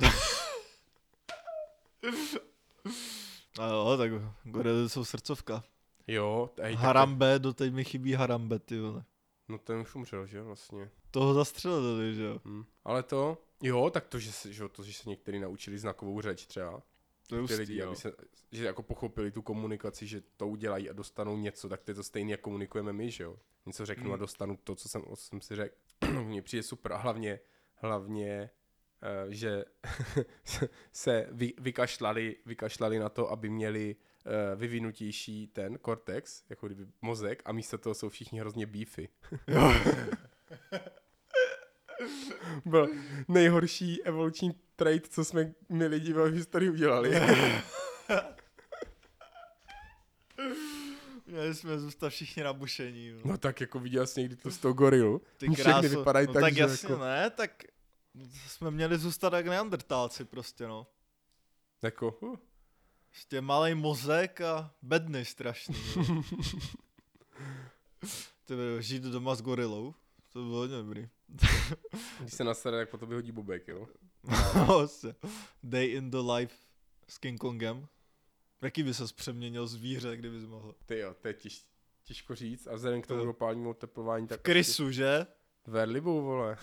A jo, tak gorily jsou srdcovka. Jo. T- Harambe, doteď mi chybí Harambe, ty vole. No ten už umřel, že vlastně. Toho zastřelili, že jo. Hmm. Ale to, jo, tak to, že, že, to, že se někteří naučili znakovou řeč třeba. To je lidi, jo. Aby se, že jako pochopili tu komunikaci, že to udělají a dostanou něco, tak to je to stejné, jak komunikujeme my, že jo. Něco řeknu hmm. a dostanu to, co jsem, jsem si řekl. Mně přijde super a hlavně, hlavně uh, že se vy, vykašlali, vykašlali na to, aby měli vyvinutější ten kortex, jako kdyby mozek, a místo toho jsou všichni hrozně beefy. Jo. Byl nejhorší evoluční trait, co jsme my lidi v historii udělali. Měli jsme zůstat všichni nabušení. No. no tak jako viděl jsi někdy to z toho gorilu. Ty krásu. Vypadají no tak, tak jasně jako... ne, tak jsme měli zůstat jak neandertálci prostě, no. Jako... Uh. Ještě malej mozek a bedny strašný. Ty bylo, žít doma s gorilou, to bylo hodně dobrý. Když se nasere, tak potom vyhodí bobek, jo? Day in the life s King Kongem. Jaký by ses přeměnil zvíře, kdybys mohl? Ty jo, to je těž, těžko říct a vzhledem k tomu globálnímu oteplování... Tak v krysu, že? Verlibu, vole.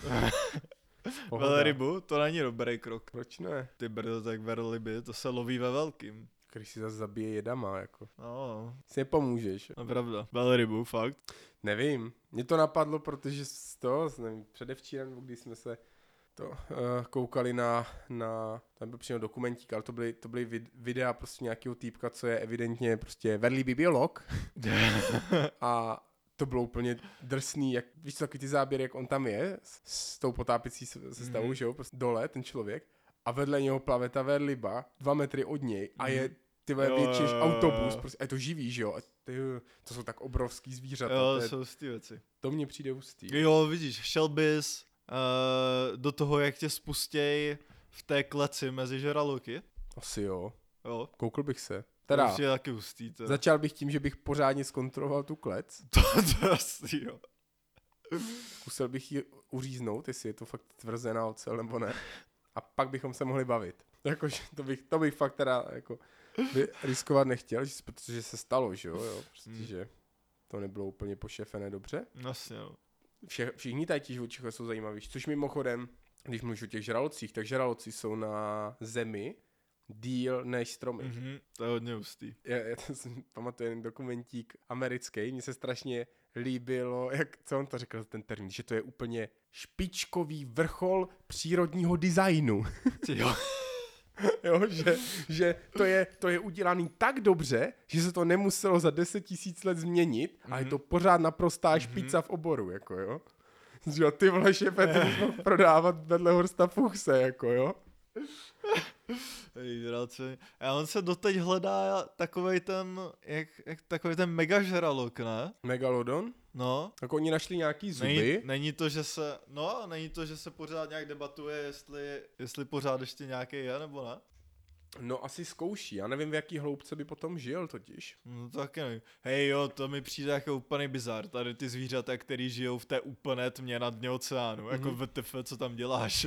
Velrybu, to není dobrý krok. Proč ne? Ty brdo, tak velryby, to se loví ve velkým. Když si zase zabije jedama, jako. No. Si nepomůžeš. No, pravda. Velrybu, fakt. Nevím. Mě to napadlo, protože z toho, nevím, předevčírem, když jsme se to uh, koukali na, na, tam byl přímo dokumentík, ale to byly, to byly vid, videa prostě nějakého týpka, co je evidentně prostě velrybý biolog. A to bylo úplně drsný, jak, víš co, takový ty záběry, jak on tam je, s, s tou potápicí sestavou, mm-hmm. že jo, prostě dole ten člověk. A vedle něho plave ta velryba, dva metry od něj a je tyhle větší než autobus, prostě, a je to živý, že jo? A ty, to jsou tak obrovský zvířata. Jo, to je, jsou ty věci. To mně přijde hustý. Jo, vidíš, šel bys uh, do toho, jak tě spustěj v té kleci mezi žraloky. Asi jo. Jo. Koukl bych se. Teda, to je taky hustý. To. Začal bych tím, že bych pořádně zkontroloval tu klec. To, to asi jo. Musel bych ji uříznout, jestli je to fakt tvrzená ocel nebo ne. A pak bychom se mohli bavit. Jakože to bych, to bych fakt teda jako by riskovat nechtěl, protože se stalo, že jo, jo? Prostě, mm. že to nebylo úplně pošefené dobře. Vlastně jo. Vše, všichni tady ti živočichové jsou zajímavější, což mimochodem, když mluvíš o těch žralocích, tak žraloci jsou na zemi díl než stromy. Mm-hmm, to je hodně hustý. Já, já jsem pamatuju jeden dokumentík americký, mně se strašně líbilo, jak, co on to řekl ten termín, že to je úplně špičkový vrchol přírodního designu. Jo. Jo, že, že to je, to je udělaný tak dobře, že se to nemuselo za deset tisíc let změnit, mm-hmm. a je to pořád naprostá mm-hmm. špica v oboru, jako jo. Říkal, ty vole šefe, to můžu prodávat vedle Horsta Fuchse, jako jo. A on se doteď hledá takovej ten, jak, jak takovej ten megažralok, ne? Megalodon? No. Tak oni našli nějaký zuby. Není, není to, že se, no, není to, že se pořád nějak debatuje, jestli, jestli pořád ještě nějaký je, nebo ne? No asi zkouší, já nevím, v jaký hloubce by potom žil totiž. No to taky nevím. Hej jo, to mi přijde jako úplný bizar, tady ty zvířata, který žijou v té úplné tmě na dně oceánu, mm-hmm. jako V T F, co tam děláš?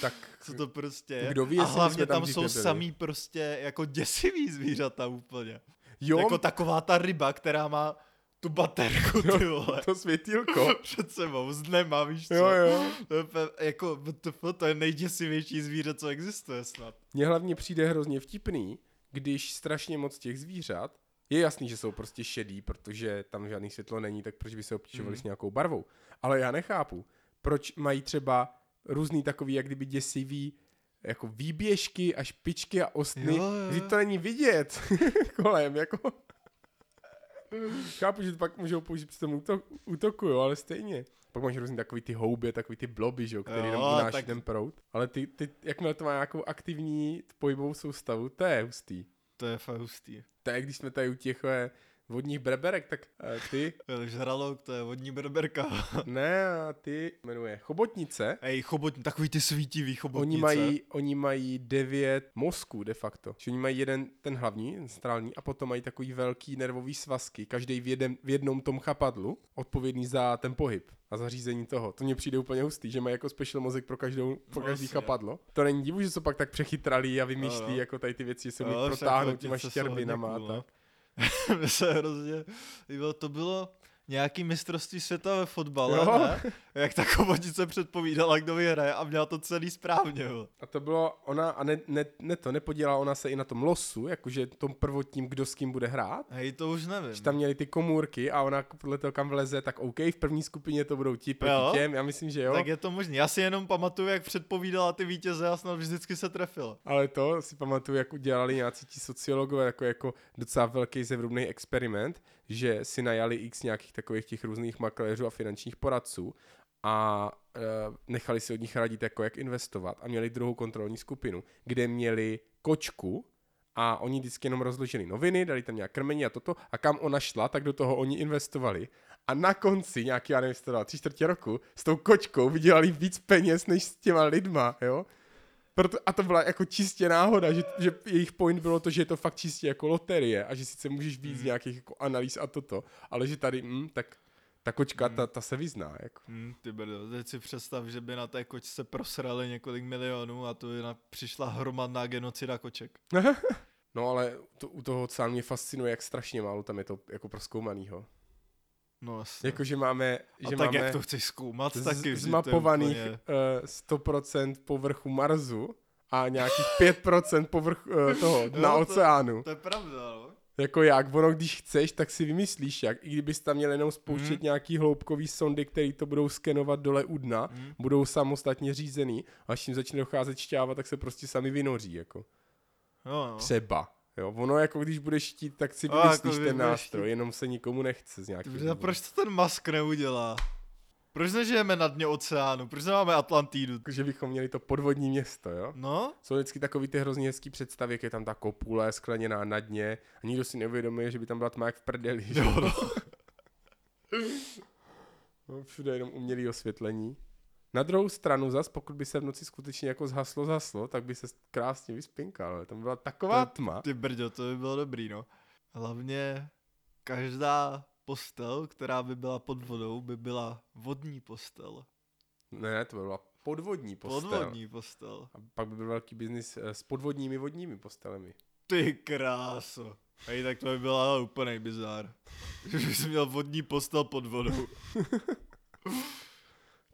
Tak co to prostě je? Kdo ví, a hlavně tam, tam jsou samý prostě jako děsivý zvířata úplně. Jo. Jako taková ta ryba, která má tu baterku, ty vole. To světýlko. Před sebou, z dnema, víš co? Jo, jo. To je, jako, to je nejděsivější zvíře, co existuje snad. Mně hlavně přijde hrozně vtipný, když strašně moc těch zvířat, je jasný, že jsou prostě šedý, protože tam žádný světlo není, tak proč by se obtěžovali mm. s nějakou barvou. Ale já nechápu, proč mají třeba různý takový, jak kdyby děsivý jako výběžky a špičky a ostny, když to není vidět kolem, jako. Chápu, že to pak můžou použít při tom útoku, jo, ale stejně. Pak máš různý takový ty houbě, takový ty bloby, že jo, který jenom unáší tak ten proud. Ale ty, ty, jakmile to má nějakou aktivní pohybovou soustavu, to je hustý. To je fakt hustý. To je, když jsme tady u těch vodních breberek, tak ty... Žralok, to je vodní breberka. Ne, a ty jmenuje chobotnice. Ej, chobotnice, takový ty svítivý chobotnice. Oni mají, oni mají devět mozků de facto. Že oni mají jeden, ten hlavní, ten centrální, a potom mají takový velký nervový svazky, každý v, jeden, v jednom tom chapadlu, odpovědný za ten pohyb a zařízení toho. To mně přijde úplně hustý, že mají jako special mozek pro, každou, pro no, každý chapadlo. To není divu, že se pak tak přechytrali a vymýšlí, no, jako tady ty věci, že se umí no, protáhnout těma štěrbinama. Mně se hrozně líbilo, to bylo nějaký mistrovství světa ve fotbale, ne? Jak ta chobotnice předpovídala, kdo vyhraje, a měla to celý správně. Jo. A to bylo, ona, a ne, ne, ne to, nepodělala ona se i na tom losu, jakože tom prvotním, kdo s kým bude hrát. Hej, to už nevím. Že tam měli ty komůrky a ona podle toho, kam vleze, tak OK, v první skupině to budou ti proti těm, já myslím, že jo. Tak je to možný, já si jenom pamatuju, jak předpovídala ty vítěze a snad vždycky se trefila. Ale to si pamatuju, jak udělali nějací ti sociologové, jako, jako docela velký zevrubný experiment, že si najali x nějakých takových těch různých makléřů a finančních poradců a e, nechali si od nich radit, jako jak investovat, a měli druhou kontrolní skupinu, kde měli kočku a oni vždycky jenom rozložili noviny, dali tam nějak krmení a toto, a kam ona šla, tak do toho oni investovali. A na konci nějaký, já nevím, tři čtvrtě roku s tou kočkou vydělali víc peněz než s těma lidma, jo? Proto, a to byla jako čistě náhoda, že, že jejich point bylo to, že je to fakt čistě jako loterie a že sice můžeš víc mm. nějakých jako analýz a toto, ale že tady, mm, tak ta kočka, mm. ta, ta se vyzná. Jako. Mm, ty brdo, teď si představ, že by na té kočce prosrali několik milionů a tu přišla hromadná genocida koček. No ale to, u toho oceánu mě fascinuje, jak strašně málo tam je to jako proskoumanýho. No jasně. Jakože máme... Že a tak máme jak to chceš zkoumat? Z, taky, zmapovaných úplně... uh, sto procent povrchu Marsu a nějakých pět procent povrchu uh, toho dna no, oceánu. To, to je pravda, no. Jako jak, ono když chceš, tak si vymyslíš jak. I kdybys tam měl jenom spouštět mm. nějaký hloubkový sondy, které to budou skenovat dole u dna, mm. budou samostatně řízený a až jim začne docházet šťáva, tak se prostě sami vynoří, jako. No, no. Třeba. Jo, ono jako když budeš chtít, tak si vymyslíš jako ten nástroj, chtít. Jenom se nikomu nechce z nějakého důvodu. Proč to ten Musk neudělá? Proč nežijeme na dně oceánu? Proč nemáme Atlantídu? Že bychom měli to podvodní město, jo? No? Jsou vždycky takový ty hrozně hezký představy, jak je tam ta kopule skleněná na dně a nikdo si neuvědomuje, že by tam byla tma jak v prdeli. Jo, no. No, všude jenom umělý osvětlení. Na druhou stranu zas, pokud by se v noci skutečně jako zhaslo, zhaslo, tak by se krásně vyspinkal, ale tam byla taková to, tma. Ty brďo, to by bylo dobrý, no. Hlavně každá postel, která by byla pod vodou, by byla vodní postel. Ne, to by byla podvodní postel. Podvodní postel. A pak by byl velký biznis s podvodními vodními postelemi. Ty kráso. Hej, tak to by byla úplnej bizár. Že bych měl vodní postel pod vodou.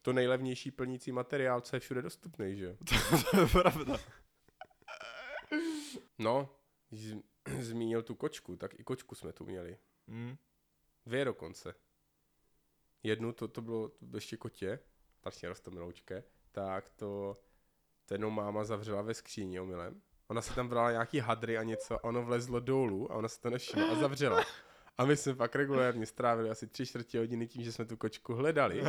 To nejlevnější plnící materiál, co je všude dostupný, že jo? To je pravda. No, z- zmínil tu kočku, tak i kočku jsme tu měli. Mm. Dvě dokonce. Jednu, to, to bylo ještě kotě, strašně roztomloučké, tak to tenou máma zavřela ve skříni omylem. Ona se tam brala nějaký hadry a něco a ono vlezlo dolů a ona se to nevšimla a zavřela. A my jsme pak regulérně strávili asi tři čtvrtě hodiny tím, že jsme tu kočku hledali.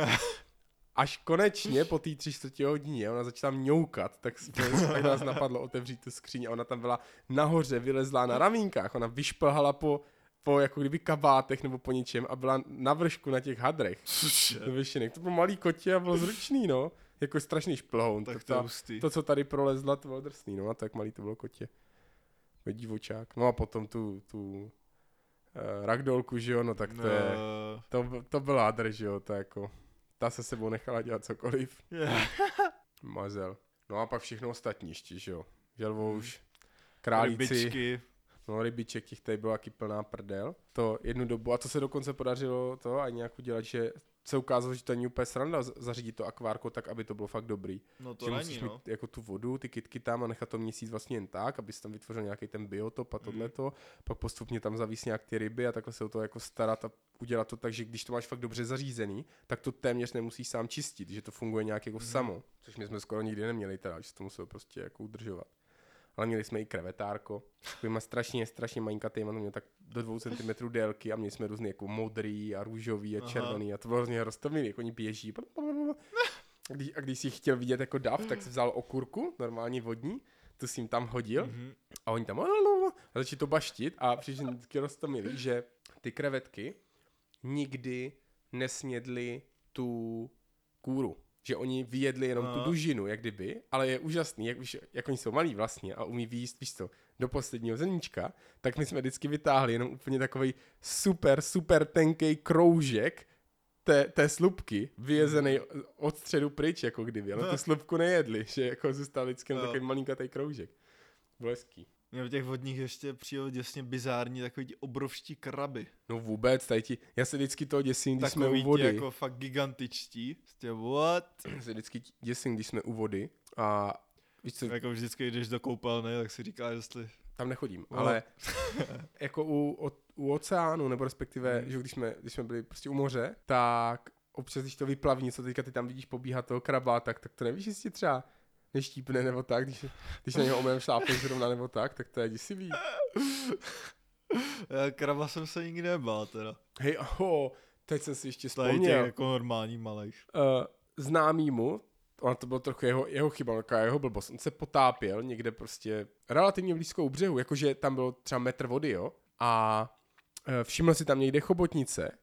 Až konečně po té tři čtvrtě hodině ona začala mňoukat, tak, tak nás napadlo otevřít tu skříň a ona tam byla nahoře, vylezlá na ramínkách, ona vyšplhala po, po jako kdyby kabátech nebo po něčem a byla na vršku na těch hadrech. To bylo malý kotě a bylo zručný, no. Jako strašný šplhoun. Tak to, to, ta, to, co tady prolezla, to bylo drsný, no a tak malý to bylo kotě. Divočák. No a potom tu... tu uh, ragdolku, že jo, no tak to no. je... To, to byl hadr, že jo, to jako... Ta se sebou nechala dělat cokoliv. Yeah. Mazel. No a pak všechno ostatní ještě, že jo. Želvouš, králíci. Rybičky. No rybiček, těch tady byla taky plná prdel. To jednu dobu, a to se dokonce podařilo to a nějak udělat, že se ukázalo, že to není úplně sranda zařídit to akvárko tak, aby to bylo fakt dobrý. No to že není, no. Mít jako tu vodu, ty kytky tam a nechat to měsíc vlastně jen tak, aby se tam vytvořil nějaký ten biotop a tohleto. Mm. Pak postupně tam zavíst nějak ty ryby a takhle se o to jako starat a udělat to tak, že když to máš fakt dobře zařízený, tak to téměř nemusíš sám čistit, že to funguje nějak jako mm. samo. Což my jsme skoro nikdy neměli teda, že se to muselo prostě jako udržovat. Ale měli jsme i krevetárko, takovýma strašně, strašně malinkatýma, to mělo tak do dvou centimetrů délky a měli jsme různý jako modrý a růžový a aha. červený a to bylo hrozně roztomilý, jako oni běží. A když, a když jsi chtěl vidět jako dav, tak jsi vzal okurku, normální vodní, tu jsi jim tam hodil mm-hmm. a oni tam a začali to baštit a přišli vždycky roztomilý, že ty krevetky nikdy nesnědly tu kůru. Že oni vyjedli jenom no. tu dužinu, jak kdyby, ale je úžasný, jak, víš, jak oni jsou malí vlastně a umí výjíst, víš co, do posledního zrníčka, tak my jsme vždycky vytáhli jenom úplně takovej super, super tenkej kroužek té, té slupky, vyjezenej od středu pryč, jako kdyby, ale no. tu slupku nejedli, že jako zůstal vždycky no. takový malinkatej kroužek. Bylo hezký. Měl v těch vodních ještě přijel děsně bizární takový ti obrovští kraby. No vůbec, tady ti, já se vždycky toho děsím, když takový jsme u vody. Takový jako fakt gigantičtí, prostě what? Já se vždycky děsím, když jsme u vody a víš co? Jako vždycky jdeš do koupelny, tak si říkáš, jestli... Tam nechodím, no. ale jako u, o, u oceánu, nebo respektive, mm. že když jsme, když jsme byli prostě u moře, tak občas, když to vyplaví něco, teďka ty tam vidíš pobíhat toho kraba, tak, tak to nevíš, jestli třeba... neštípne nebo tak, když, když na něho omylem šlápneš zrovna nebo tak, tak to je děsivý. Kraba jsem se nikdy nebál teda. Hej, aho, teď jsem si ještě vzpomněl. Tady těch jako normální malejš. Uh, známý mu, ona to bylo trochu jeho, jeho chyba, jeho blbost, on se potápěl někde prostě relativně blízko u břehu, jakože tam bylo třeba metr vody, jo, a uh, všiml si tam někde chobotnice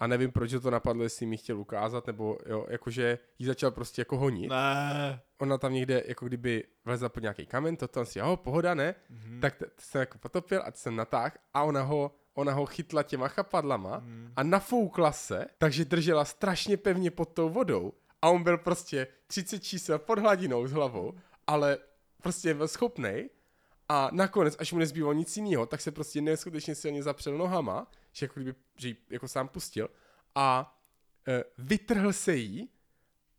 a nevím, proč to napadlo, jestli mi chtěl ukázat, nebo jo, jakože jí začal prostě jako honit. Ne. Ona tam někde, jako kdyby vlezla pod nějaký kamen, to tam si, jo, pohoda, ne? Mm-hmm. Tak t- jsem jako potopil a t- jsem natáhl a ona ho, ona ho chytla těma chapadlama mm. a nafoukla se, takže držela strašně pevně pod tou vodou a on byl prostě třicet čísel pod hladinou s hlavou, ale prostě byl schopnej a nakonec, až mu nezbývalo nic jiného, tak se prostě neskutečně silně zapřel nohama, že jako kdyby, že jako sám pustil a e, vytrhl se jí,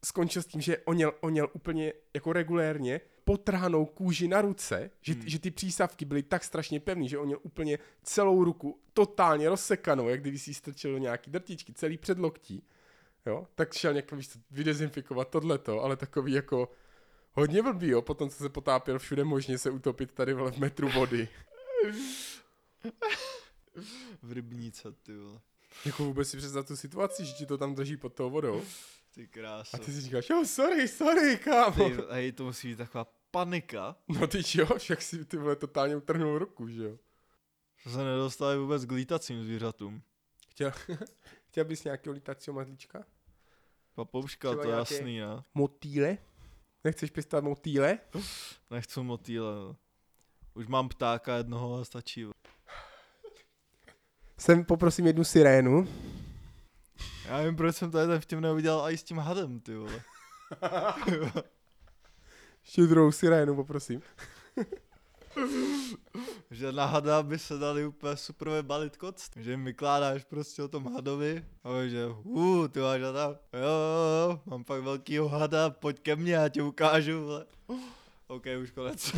skončil s tím, že oněl, oněl úplně jako regulérně potrhanou kůži na ruce, že, hmm. že ty přísavky byly tak strašně pevný, že oněl úplně celou ruku totálně rozsekanou, jak kdyby si ji strčil do nějaký drtičky, celý předloktí. Jo, tak šel někam vydezinfikovat tohleto, ale takový jako hodně blbý, jo, potom co se potápěl všude možně se utopit tady v metru vody. V rybníce, ty vole. Jako vůbec si představ tu situaci, že ti to tam drží pod tou vodou. Ty krása. A ty si říkáš, jo, sorry, sorry, kámo. Ty, hej, to musí být taková panika. No ty jo, však si ty vole totálně utrhnul ruku, že jo. Že se nedostali vůbec k lítacím zvířatům. Chtěl... Chtěl bys nějakého lítacího mazlíčka? Papouška, to je jasný, ne? Motýle? Nechceš pěstovat motýle? Nechci motýle, no. Už mám ptáka jednoho a stačí. Sem poprosím jednu sirénu. Já nevím, proč jsem tady ten vtip neudělal i s tím hadem, ty vole. Ještě druhou sirénu poprosím. Že na hada by se dali úplně super vybalit koc, že jim vykládáš prostě o tom hadovi a že hů, ty máš hada, jo, jo, jo, mám fakt velkýho hada, pojď ke mně, já ti ukážu, vle. OK, už konec.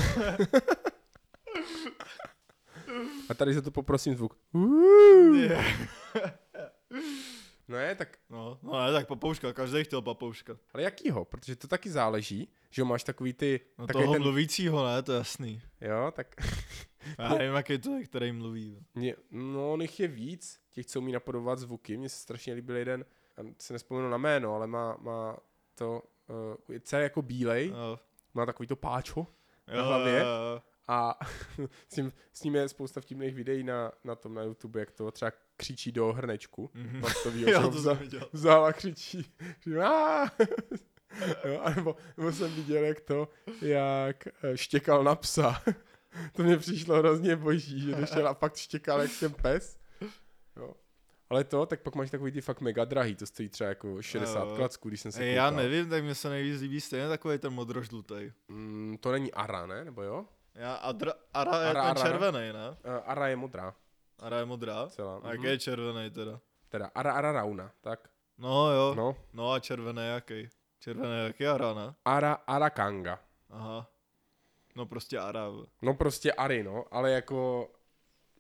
A tady se to poprosím zvuk. No je, tak... No, no je, tak papouška, každý chtěl papouška. Ale jakýho? Protože to taky záleží, že máš takový ty... No takový toho ten... mluvícího, ne, to je jasný. Jo, tak... Já nevím, jak je to, který mluví. Mě, no, nech je víc, těch, co umí napodobovat zvuky. Mně se strašně líbil jeden, se nespomenu na jméno, ale má, má to... Uh, je celý jako bílej, no. Má takový to páčo na hlavě. Jo, jo, jo. A s ním, s ním je spousta vtipných videí na, na tom na YouTube, jak to třeba křičí do hrnečku. Mm-hmm. Plastovýho, já to vzal, vzal a křičí. A nebo, nebo jsem viděl, jak to, jak štěkal na psa. To mě přišlo hrozně boží, že došel a fakt štěkal jak ten pes. Jo. Ale to, tak pak máš takový ty fakt mega drahý, to stojí třeba jako šedesát klacků, když jsem se koukal. Já nevím, tak mě se nejvíc líbí stejně takový ten modrožlutej. Mm, to není ara, ne? Nebo jo? Já, adra, ara je ara, ten červený, ne? Uh, ara je modrá. Ara je modrá? Celá. A jaký mm. je červený teda? Teda ara, ara, rauna, tak? No jo, no, no a červený jaký? Červený jaký ara, ne? Ara, ara, kanga. Aha. No prostě ara. No prostě ary, no, ale jako,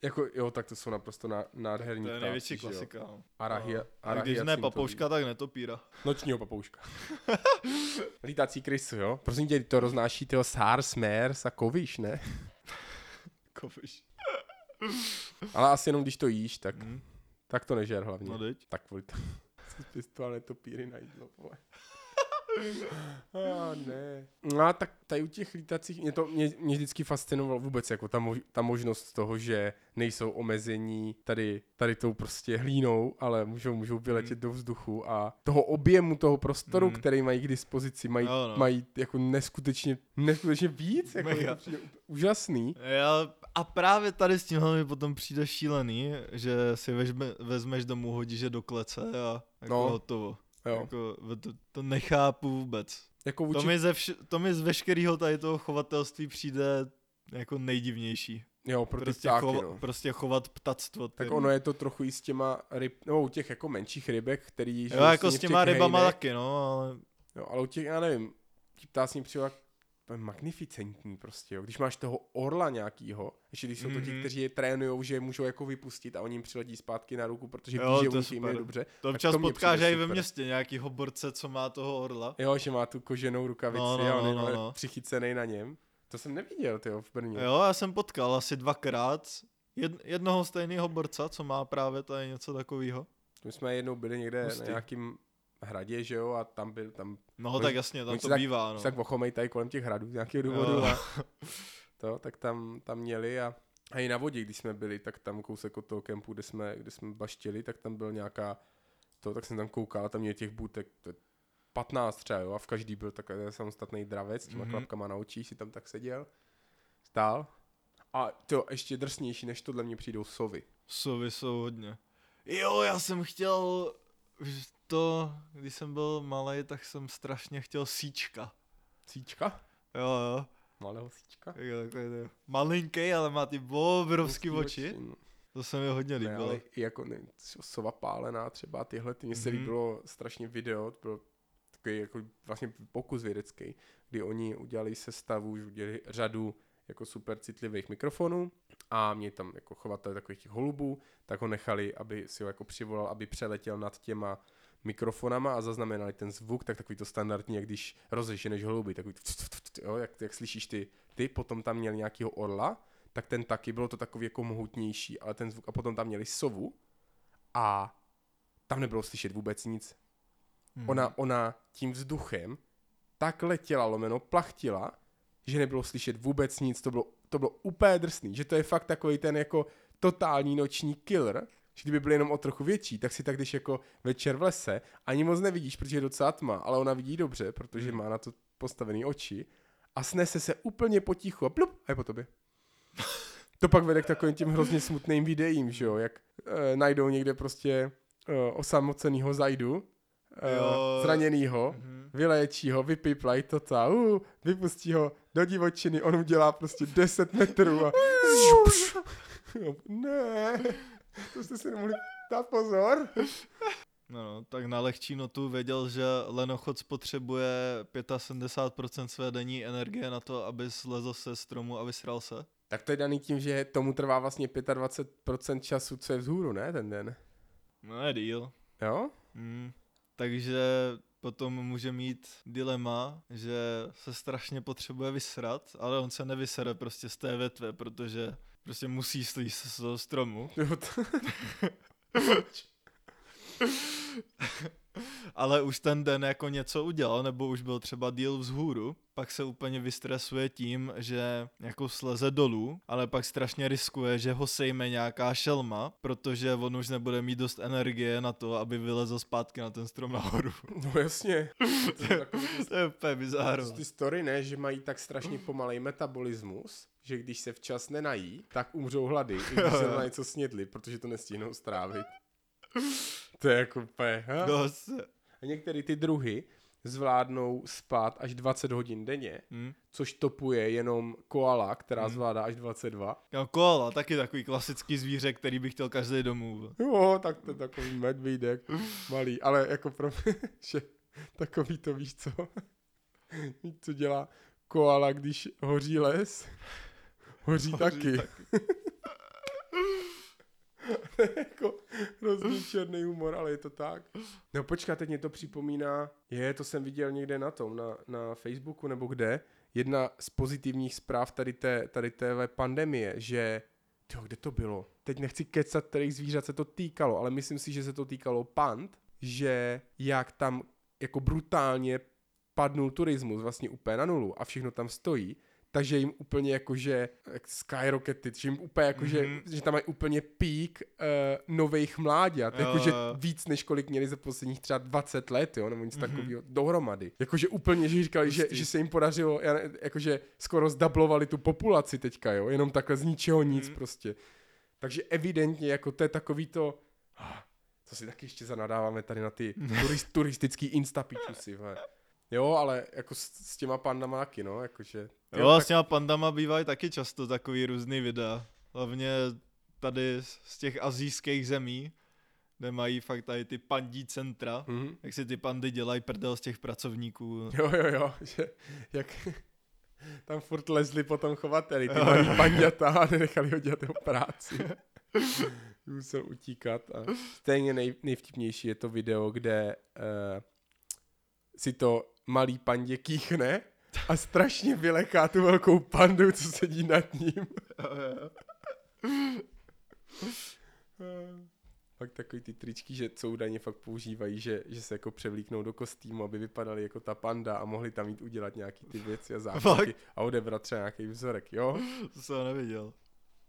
jako jo, tak to jsou naprosto ná, nádherní ptáci. To je největší ptáci, klasika. No. Arahia, no. Arahia, když ne papouška, tak netopíra. Nočního papouška. Lítací krysu, jo? Prosím tě, to roznáší tyho SARS, MERS a koviš, ne? Koviš. Ale asi jenom když to jíš, tak, mm. tak to nežer hlavně. No deď. Tak voli to. Jsi pěstoval netopíry na jídlo, vole. A ne. No tak tady u těch lítacích, mě to mě, mě vždycky fascinovalo vůbec jako ta, mož, ta možnost toho, že nejsou omezení tady, tady tou prostě hlínou, ale můžou, můžou vyletět mm. do vzduchu a toho objemu toho prostoru, mm. který mají k dispozici, mají, no, no. mají jako neskutečně, neskutečně víc, jako to přijde úžasný. Já, a právě tady s tímhle mi potom přijde šílený, že si vezme, vezmeš domů, hodíš je do klece a jako no. hotovo. Jako, to, to nechápu vůbec. Jako vůči... to, mi ze vš- to mi z veškerého tady toho chovatelství přijde jako nejdivnější. Jo, pro prostě, ptáky, chova- no. prostě chovat ptactvo. Tak ono je to trochu i s těma ryb, no u těch jako menších rybek, který... Jo, jako s těma rybama hejnek. Taky, no, ale... Jo, ale u těch, já nevím, ti ptáci mi přijde magnificentní prostě, jo. Když máš toho orla nějakýho, ještě když jsou to ti, kteří je trénujou, že je můžou jako vypustit a oni jim přiledí zpátky na ruku, protože ví, že už jim je dobře. To občas potkáš i ve městě nějakýho borce, co má toho orla. Jo, že má tu koženou rukavici no, no, a on je no, no. přichycenej na něm. To jsem neviděl, tyjo, v Brně. Jo, já jsem potkal asi dvakrát jednoho stejného borca, co má právě tady něco takového. My jsme jednou byli někde Hustý. na nějakým hradě, že jo, a tam byl tam... No může, tak jasně, tam to tak, bývá, no. tak ochomej tady kolem těch hradů z nějakého důvodu jo. a to, tak tam, tam měli a, a i na vodě, když jsme byli, tak tam kousek od toho kempu, kde jsme, kde jsme baštili, tak tam byl nějaká, to, tak jsem tam koukal, tam měli těch butek patnáct třeba, jo, a v každý byl takový samostatný dravec, s těma mm-hmm. klapkama na očích, si tam tak seděl, stál a to ještě drsnější, než tohle mě přijdou sovy. Sovy jsou hodně. Jo, já jsem chtěl... To, když jsem byl malej, tak jsem strašně chtěl síčka. Síčka? Jo, jo. Malého síčka? Jo, takový to je malinký, ale má ty bobrovský oči. oči no. To se mi hodně líbilo. Ne, ale jako ne, sova pálená třeba tyhle, ty mě se mm-hmm. líbilo strašně video, bylo takový jako vlastně pokus vědecký, kdy oni udělali sestavu, už udělali řadu jako super citlivých mikrofonů a měli tam jako chovatel takových těch holubů, tak ho nechali, aby si ho jako přivolal, aby přeletěl nad těma mikrofonama a zaznamenali ten zvuk, tak takový to standardní, jak když rozlišeneš holuby, takový jo, jak, jak slyšíš ty, ty potom tam měli nějakýho orla, tak ten taky, bylo to takový jako mohutnější, ale ten zvuk, a potom tam měli sovu a tam nebylo slyšet vůbec nic. Hmm. Ona, ona tím vzduchem tak letěla, lomeno plachtila, že nebylo slyšet vůbec nic, to bylo, to bylo úplně drsný, že to je fakt takový ten jako totální noční killer, že kdyby byl jenom o trochu větší, tak si tak, když jako večer v lese, ani moc nevidíš, protože je docela tma, ale ona vidí dobře, protože má na to postavený oči a snese se úplně potichu a plup, a je po tobě. To pak vede k takovým tím hrozně smutným videím, že jo, jak e, najdou někde prostě e, osamocenýho zajdu, e, zraněnýho, mm-hmm. vylečí ho, vypiplají to ta, uh, vypustí ho do divočiny, on udělá prostě deset metrů a ne, to jste si nemohli dát pozor. No, no, tak na lehčí notu věděl, že lenochod potřebuje sedmdesát pět procent své denní energie na to, aby slezl se stromu a vysral se. Tak to je daný tím, že tomu trvá vlastně dvacet pět procent času, co je vzhůru, ne, ten den? No, je díl. Jo? Mm, takže potom může mít dilema, že se strašně potřebuje vysrat, ale on se nevysere prostě z té větve, protože prostě musí slíst z toho stromu. Jo, to... Ale už ten den jako něco udělal, nebo už byl třeba díl vzhůru, pak se úplně vystresuje tím, že jako sleze dolů, ale pak strašně riskuje, že ho sejme nějaká šelma, protože on už nebude mít dost energie na to, aby vylezl zpátky na ten strom nahoru. No jasně. To je, to je úplně bizárno. Ty story, ne, že mají tak strašně pomalej metabolismus, že když se včas nenají, tak umřou hlady, i když se na něco snědli, protože to nestihnou strávit. To je jako úplně, a některé ty druhy zvládnou spát až dvacet hodin denně, hmm. což topuje jenom koala, která hmm. zvládá až dvacet dva. Jo, koala, taky takový klasický zvíře, který by chtěl každý domů. Jo, tak to je takový medvídek, malý, ale jako pro mě, že takový to víš co, co dělá koala, když hoří les, hoří, hoří taky. taky. Jako hrozný černý humor, ale je to tak. No počkat, teď mě to připomíná, je, to jsem viděl někde na tom, na, na Facebooku nebo kde, jedna z pozitivních zpráv tady té, tady téhle pandemie, že, tyjo, kde to bylo? Teď nechci kecat, kterých zvířat se to týkalo, ale myslím si, že se to týkalo pand, že jak tam jako brutálně padnul turismus vlastně úplně na nulu a všechno tam stojí, takže jim úplně jakože jak skyrocketed, že jim úplně jakože, mm-hmm. že tam mají úplně pík uh, novejch mláďat, jakože víc než kolik měli za posledních třeba dvacet let, jo, nebo nic mm-hmm. takového dohromady. Jakože úplně, že říkali, že, že se jim podařilo, jakože skoro zdablovali tu populaci teďka, jo, jenom takhle z ničeho nic mm-hmm. prostě. Takže evidentně, jako to je takový to, co si taky ještě zanadáváme tady na ty turist, turistický instapičusy, vole. Jo, ale jako s, s těma pandama taky, no, jakože... Jo, tak... s těma pandama bývají taky často takový různý videa. Hlavně tady z těch asijských zemí, kde mají fakt tady ty pandí centra, mm-hmm. jak si ty pandy dělají prdel z těch pracovníků. Jo, jo, jo, že jak tam furt lezli potom chovateli, ty malý panděta a nenechali ho dělat jeho práci. Musel utíkat a... Stejně nej, nejvtipnější je to video, kde uh, si to... malý pandě kýchne a strašně vyleká tu velkou pandu, co sedí nad ním. Pak takový ty tričky, že co údajně fakt používají, že, že se jako převlíknou do kostýmu, aby vypadaly jako ta panda a mohli tam jít udělat nějaký ty věci a základy a odebrat třeba nějaký vzorek, jo? To jsem neviděl.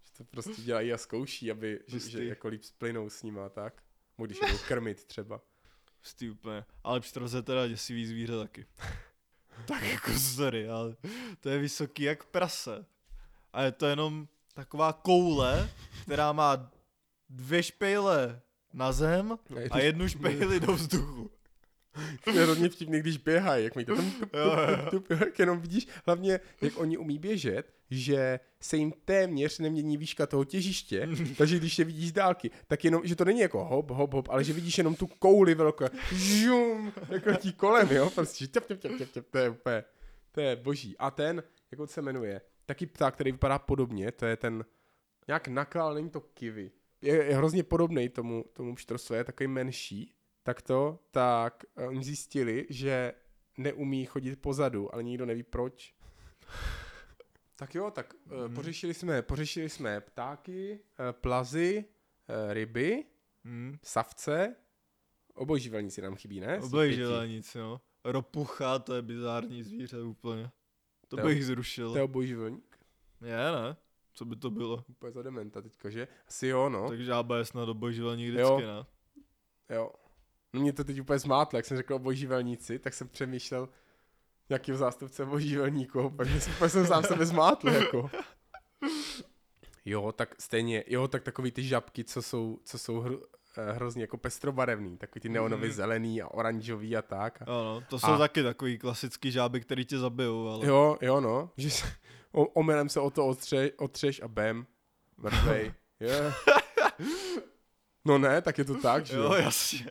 Že to prostě dělají a zkouší, aby že, že jako líp splynou s nima, tak? Můžeš jdou krmit třeba. Pustý úplně, ale pštroz je teda děsivý zvíře taky. Tak jako sorry, ale to je vysoký jak prase. A je to jenom taková koule, která má dvě špejle na zem a jednu špejli do vzduchu. To je hodně vtipný, když běhají, jak mi to tam tup, tup, tup, tup, jak jenom vidíš, hlavně jak oni umí běžet, že se jim téměř nemění výška toho těžiště, takže když je vidíš z dálky, tak jenom, že to není jako hop, hop, hop, ale že vidíš jenom tu kouli velkou, žum, jako tí kolem, jo, prostě, těp, těp, těp, těp, těp, to je úplně, to je boží. A ten, jak on se jmenuje, taky pták, který vypadá podobně, to je ten, nějak nakal, není to kiwi, je, je hrozně podobnej tomu, tomu pštrosové, takový menší. Tak to, tak um, zjistili, že neumí chodit pozadu, ale nikdo neví proč. Tak jo, tak uh, pořešili jsme, pořešili jsme ptáky, uh, plazy, uh, ryby, hmm. savce, obojživelníci nám chybí, ne? Obojživelníci, jo. Ropucha, to je bizární zvíře úplně. To Teo, bych zrušil. To je obojživelník? Je, ne? Co by to bylo? Úplně za dementa teďka, že? Asi jo, no. Tak žába je snad obojživelník vždycky, jo. Ne? Jo. No mě to teď úplně zmátlo, jak jsem řekl obojživelníci, tak jsem přemýšlel nějakého zástupce obojživelníků, protože jsem sám sebe zmátl, jako. Jo, tak stejně, jo, tak takový ty žabky, co jsou, co jsou hro, hrozně jako pestrobarevný, takový ty neonově zelený a oranžový a tak. Jo, no, to jsou a, taky takový klasický žáby, který tě zabijou, ale... Jo, jo, no, že se, o, omelem se o to otře, otřeš a bam, mrtvej. Yeah. No ne, tak je to tak, že jo? Jo, jasně.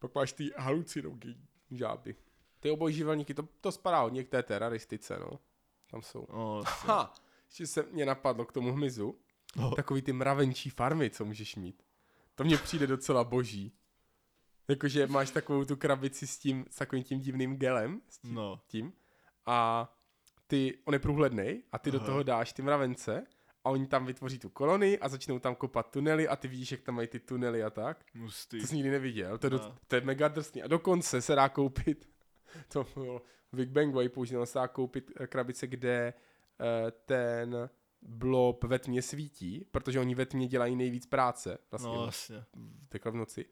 Pak máš ty halucinogy žáby. Ty obojživelníky, to, to spadá hodně k té teroristice, no. Tam jsou. Oh, ha! Ještě se mě napadlo k tomu hmyzu. Oh. Takový ty mravenčí farmy, co můžeš mít. To mně přijde docela boží. Jakože máš takovou tu krabici s tím, s takovým tím divným gelem. S tím. No. tím a ty, on je průhlednej a ty Aha. do toho dáš ty mravence a oni tam vytvoří tu kolonii a začnou tam kopat tunely a ty vidíš, jak tam mají ty tunely a tak. Mustý. To jsi nikdy neviděl, to je, do, to je mega drsný. A dokonce se dá koupit, to bylo Big Bang White použil, se dá koupit krabice, kde uh, ten blob ve tmě svítí, protože oni ve tmě dělají nejvíc práce. Vlastně, no vlastně. Takhle v noci.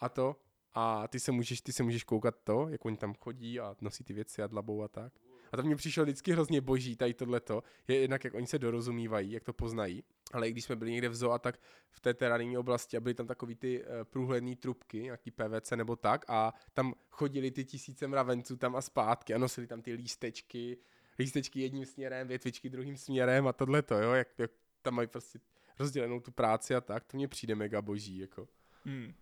A to, a ty se můžeš, ty se můžeš koukat to, jak oni tam chodí a nosí ty věci a dlabou a tak. A to mně přišlo vždycky hrozně boží, tady tohleto, je jednak jak oni se dorozumívají, jak to poznají, ale i když jsme byli někde v zoo a tak v té terénní oblasti a byly tam takový ty průhledné trubky, nějaký P V C nebo tak a tam chodili ty tisíce mravenců tam a zpátky a nosili tam ty lístečky, lístečky jedním směrem, větvičky druhým směrem a tohleto, jo, jak, jak tam mají prostě rozdělenou tu práci a tak, to mně přijde mega boží, jako. Hmm.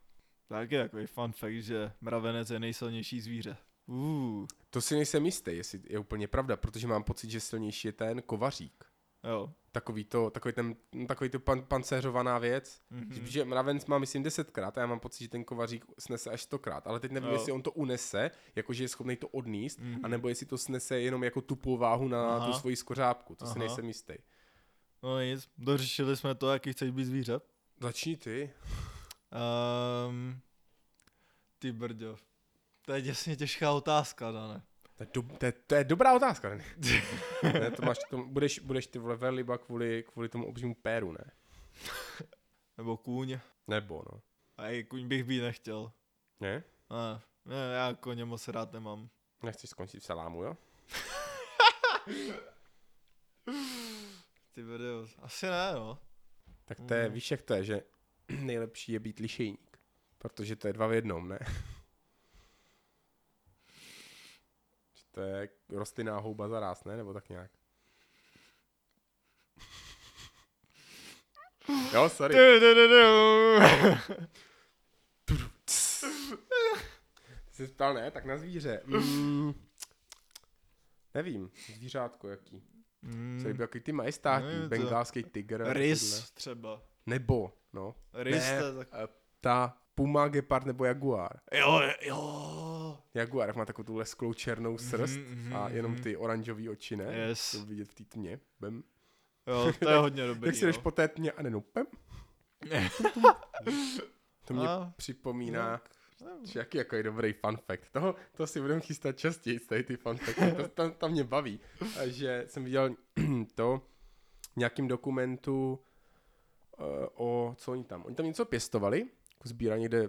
Tak je takový fun fact, že mravenec je nejsilnější zvíře. Uh. To si nejsem jistý, jestli je úplně pravda, protože mám pocit, že silnější je ten kovařík. Jo. Takový to, takový ten, takový to pan, pancéřovaná věc, mm-hmm. že mravenc má myslím desetkrát a já mám pocit, že ten kovařík snese až stokrát, ale teď nevím, jo. jestli on to unese, jakože je schopný to odníst, mm-hmm. anebo jestli to snese jenom jako tupou váhu na Aha. tu svoji skořápku, to Aha. si nejsem jistý. No nic, dořešili jsme to, jaký chceš být zvíře. Začni ty. Um, ty brďo. To je děsně těžká otázka, Dane. To je, do, to je, to je dobrá otázka, Dane. Ne, to máš, to budeš, budeš ty vole velryba kvůli, kvůli tomu obřímu péru, ne? Nebo kůň. Nebo, no. A i kůň bych být nechtěl. Ne? Ne, ne já koně moc rád nemám. Nechceš skončit v salámu, jo? Ty video, asi ne, no. Tak to je, mm. víš jak to je, že nejlepší je být lišejník. Protože to je dva v jednom, ne? To je rostlinná houba za ráz, ne? Nebo tak nějak. Jo, sorry. Jsi spal, ne? Tak na zvíře. Mm. Nevím, zvířátko jaký. Mm. Co jaký ty majestátní, bengálský tygr. Rys třeba. Nebo, no. Rys ne, to tak... Ta... Puma, gepard nebo jaguár. Jo, jo. Jaguár má takovou tu lesklou černou srst mm, a jenom ty oranžový oči, ne? Yes. To vidět v té tmě. Bem. Jo, to je hodně dobrý. Tak si jdeš po té tmě a jenom pem. To mě a, připomíná, že jaký jako je dobrý fun fact. Toho, to si budeme chystat častěji, tady ty fun facty. To tam, tam mě baví. A že jsem viděl to v nějakým dokumentu o, co oni tam. Oni tam něco pěstovali. Sbírá někde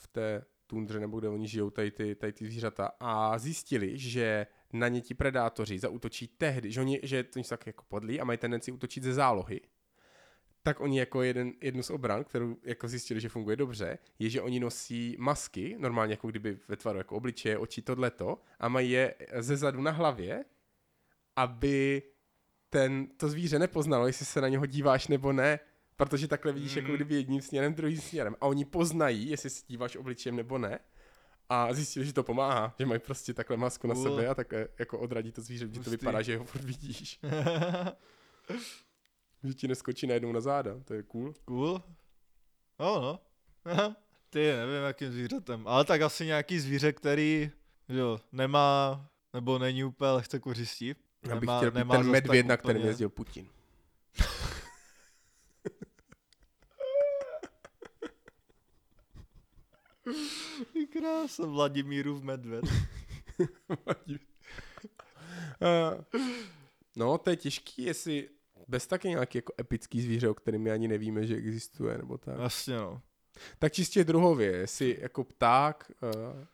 v té tundře, nebo kde oni žijou, tady ty, tady ty zvířata a zjistili, že na ně ti predátoři zaútočí tehdy, že oni, že to jsou tak jako podlí a mají tendenci útočit ze zálohy, tak oni jako jeden, jednu z obran, kterou jako zjistili, že funguje dobře, je, že oni nosí masky, normálně jako kdyby ve tvaru jako obličeje, oči, tohleto, a mají je ze zadu na hlavě, aby ten, to zvíře nepoznalo, jestli se na něho díváš nebo ne, protože takhle vidíš mm. jako kdyby jedním směrem, druhým směrem. A oni poznají, jestli se díváš obličejem nebo ne, a zjistili, že to pomáhá, že mají prostě takhle masku na cool. sebe a takhle jako odradí to zvíře, že to vypadá, že ho furt vidíš. Že ti neskočí najednou na záda, to je cool. Cool? No, no. Ty, nevím, jakým zvířetem, ale tak asi nějaký zvíře, který, jo, nemá, nebo není úplně lehce kořistí. Já bych chtěl být ten medvěd, na kterém jezdil Putin. Ty krása, Vladimírův medvěd. No, to je těžký, jestli... Bez taky nějaký jako epický zvíře, o kterém my ani nevíme, že existuje, nebo tak. Jasně, no. Tak čistě druhově, jestli jako pták,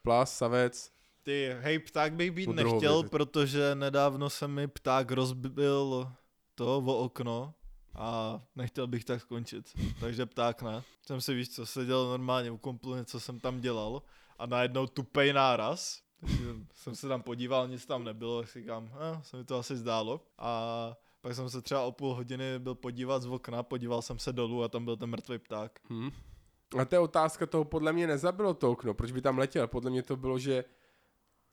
plas, savec. Ty, hej, pták bych být nechtěl, druhově. Protože nedávno se mi pták rozbil to o okno a nechtěl bych tak skončit, takže pták ne. Jsem si, víš co, seděl normálně u komplu, něco jsem tam dělal a najednou tupej náraz, takže jsem se tam podíval, nic tam nebylo, tak si říkám, eh, se mi to asi zdálo a... Pak jsem se třeba o půl hodiny byl podívat z okna, podíval jsem se dolů a tam byl ten mrtvý pták. Hmm. A ta otázka toho podle mě nezabilo to okno, proč by tam letěl? Podle mě to bylo, že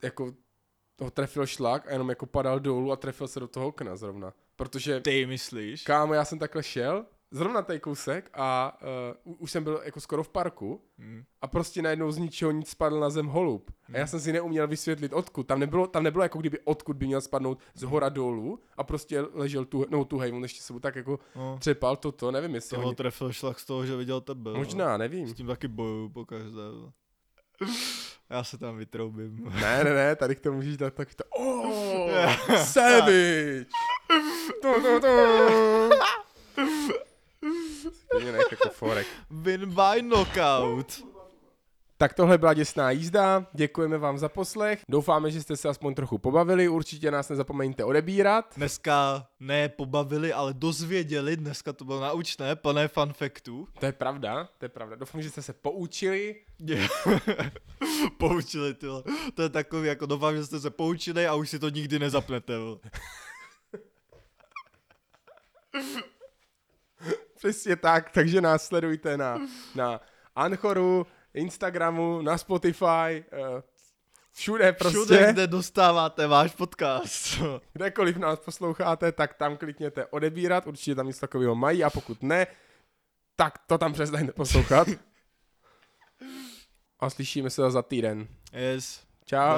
jako ho trefil šlak a jenom jako padal dolů a trefil se do toho okna zrovna. Protože... Ty myslíš? Kámo, já jsem takhle šel, zrovna tady kousek a uh, už jsem byl jako skoro v parku hmm. a prostě najednou z ničeho nic spadl na zem holub. A já jsem si neuměl vysvětlit odkud. Tam nebylo, tam nebylo jako kdyby odkud by měl spadnout z hora dolů a prostě ležel tu, no tu hej, on ještě sebou tak jako no. třepal toto, nevím jestli. Toho oni... trefil šlak z toho, že viděl tebe. Možná, nevím. S tím taky bojuju pokaždé. Já se tam vytroubím. Ne, ne, ne, tady k tomu můžeš dát taky to. Oh, savage! To, to, to. Win by knockout. Tak tohle byla děsná jízda, děkujeme vám za poslech, doufáme, že jste se aspoň trochu pobavili, určitě nás nezapomeňte odebírat. Dneska ne pobavili, ale dozvěděli, dneska to bylo naučné, plné fun factů. To je pravda, to je pravda, doufám, že jste se poučili. Poučili, tyhle, to je takový, jako doufám, že jste se poučili a už si to nikdy nezapnete. Přesně tak, takže nás sledujte na, na Anchoru, Instagramu, na Spotify, všude prostě. Všude, kde dostáváte váš podcast. Kdekoliv nás posloucháte, tak tam klikněte odebírat, určitě tam nic takového mají a pokud ne, tak to tam přestaňte poslouchat. A slyšíme se za týden. Yes. Čau.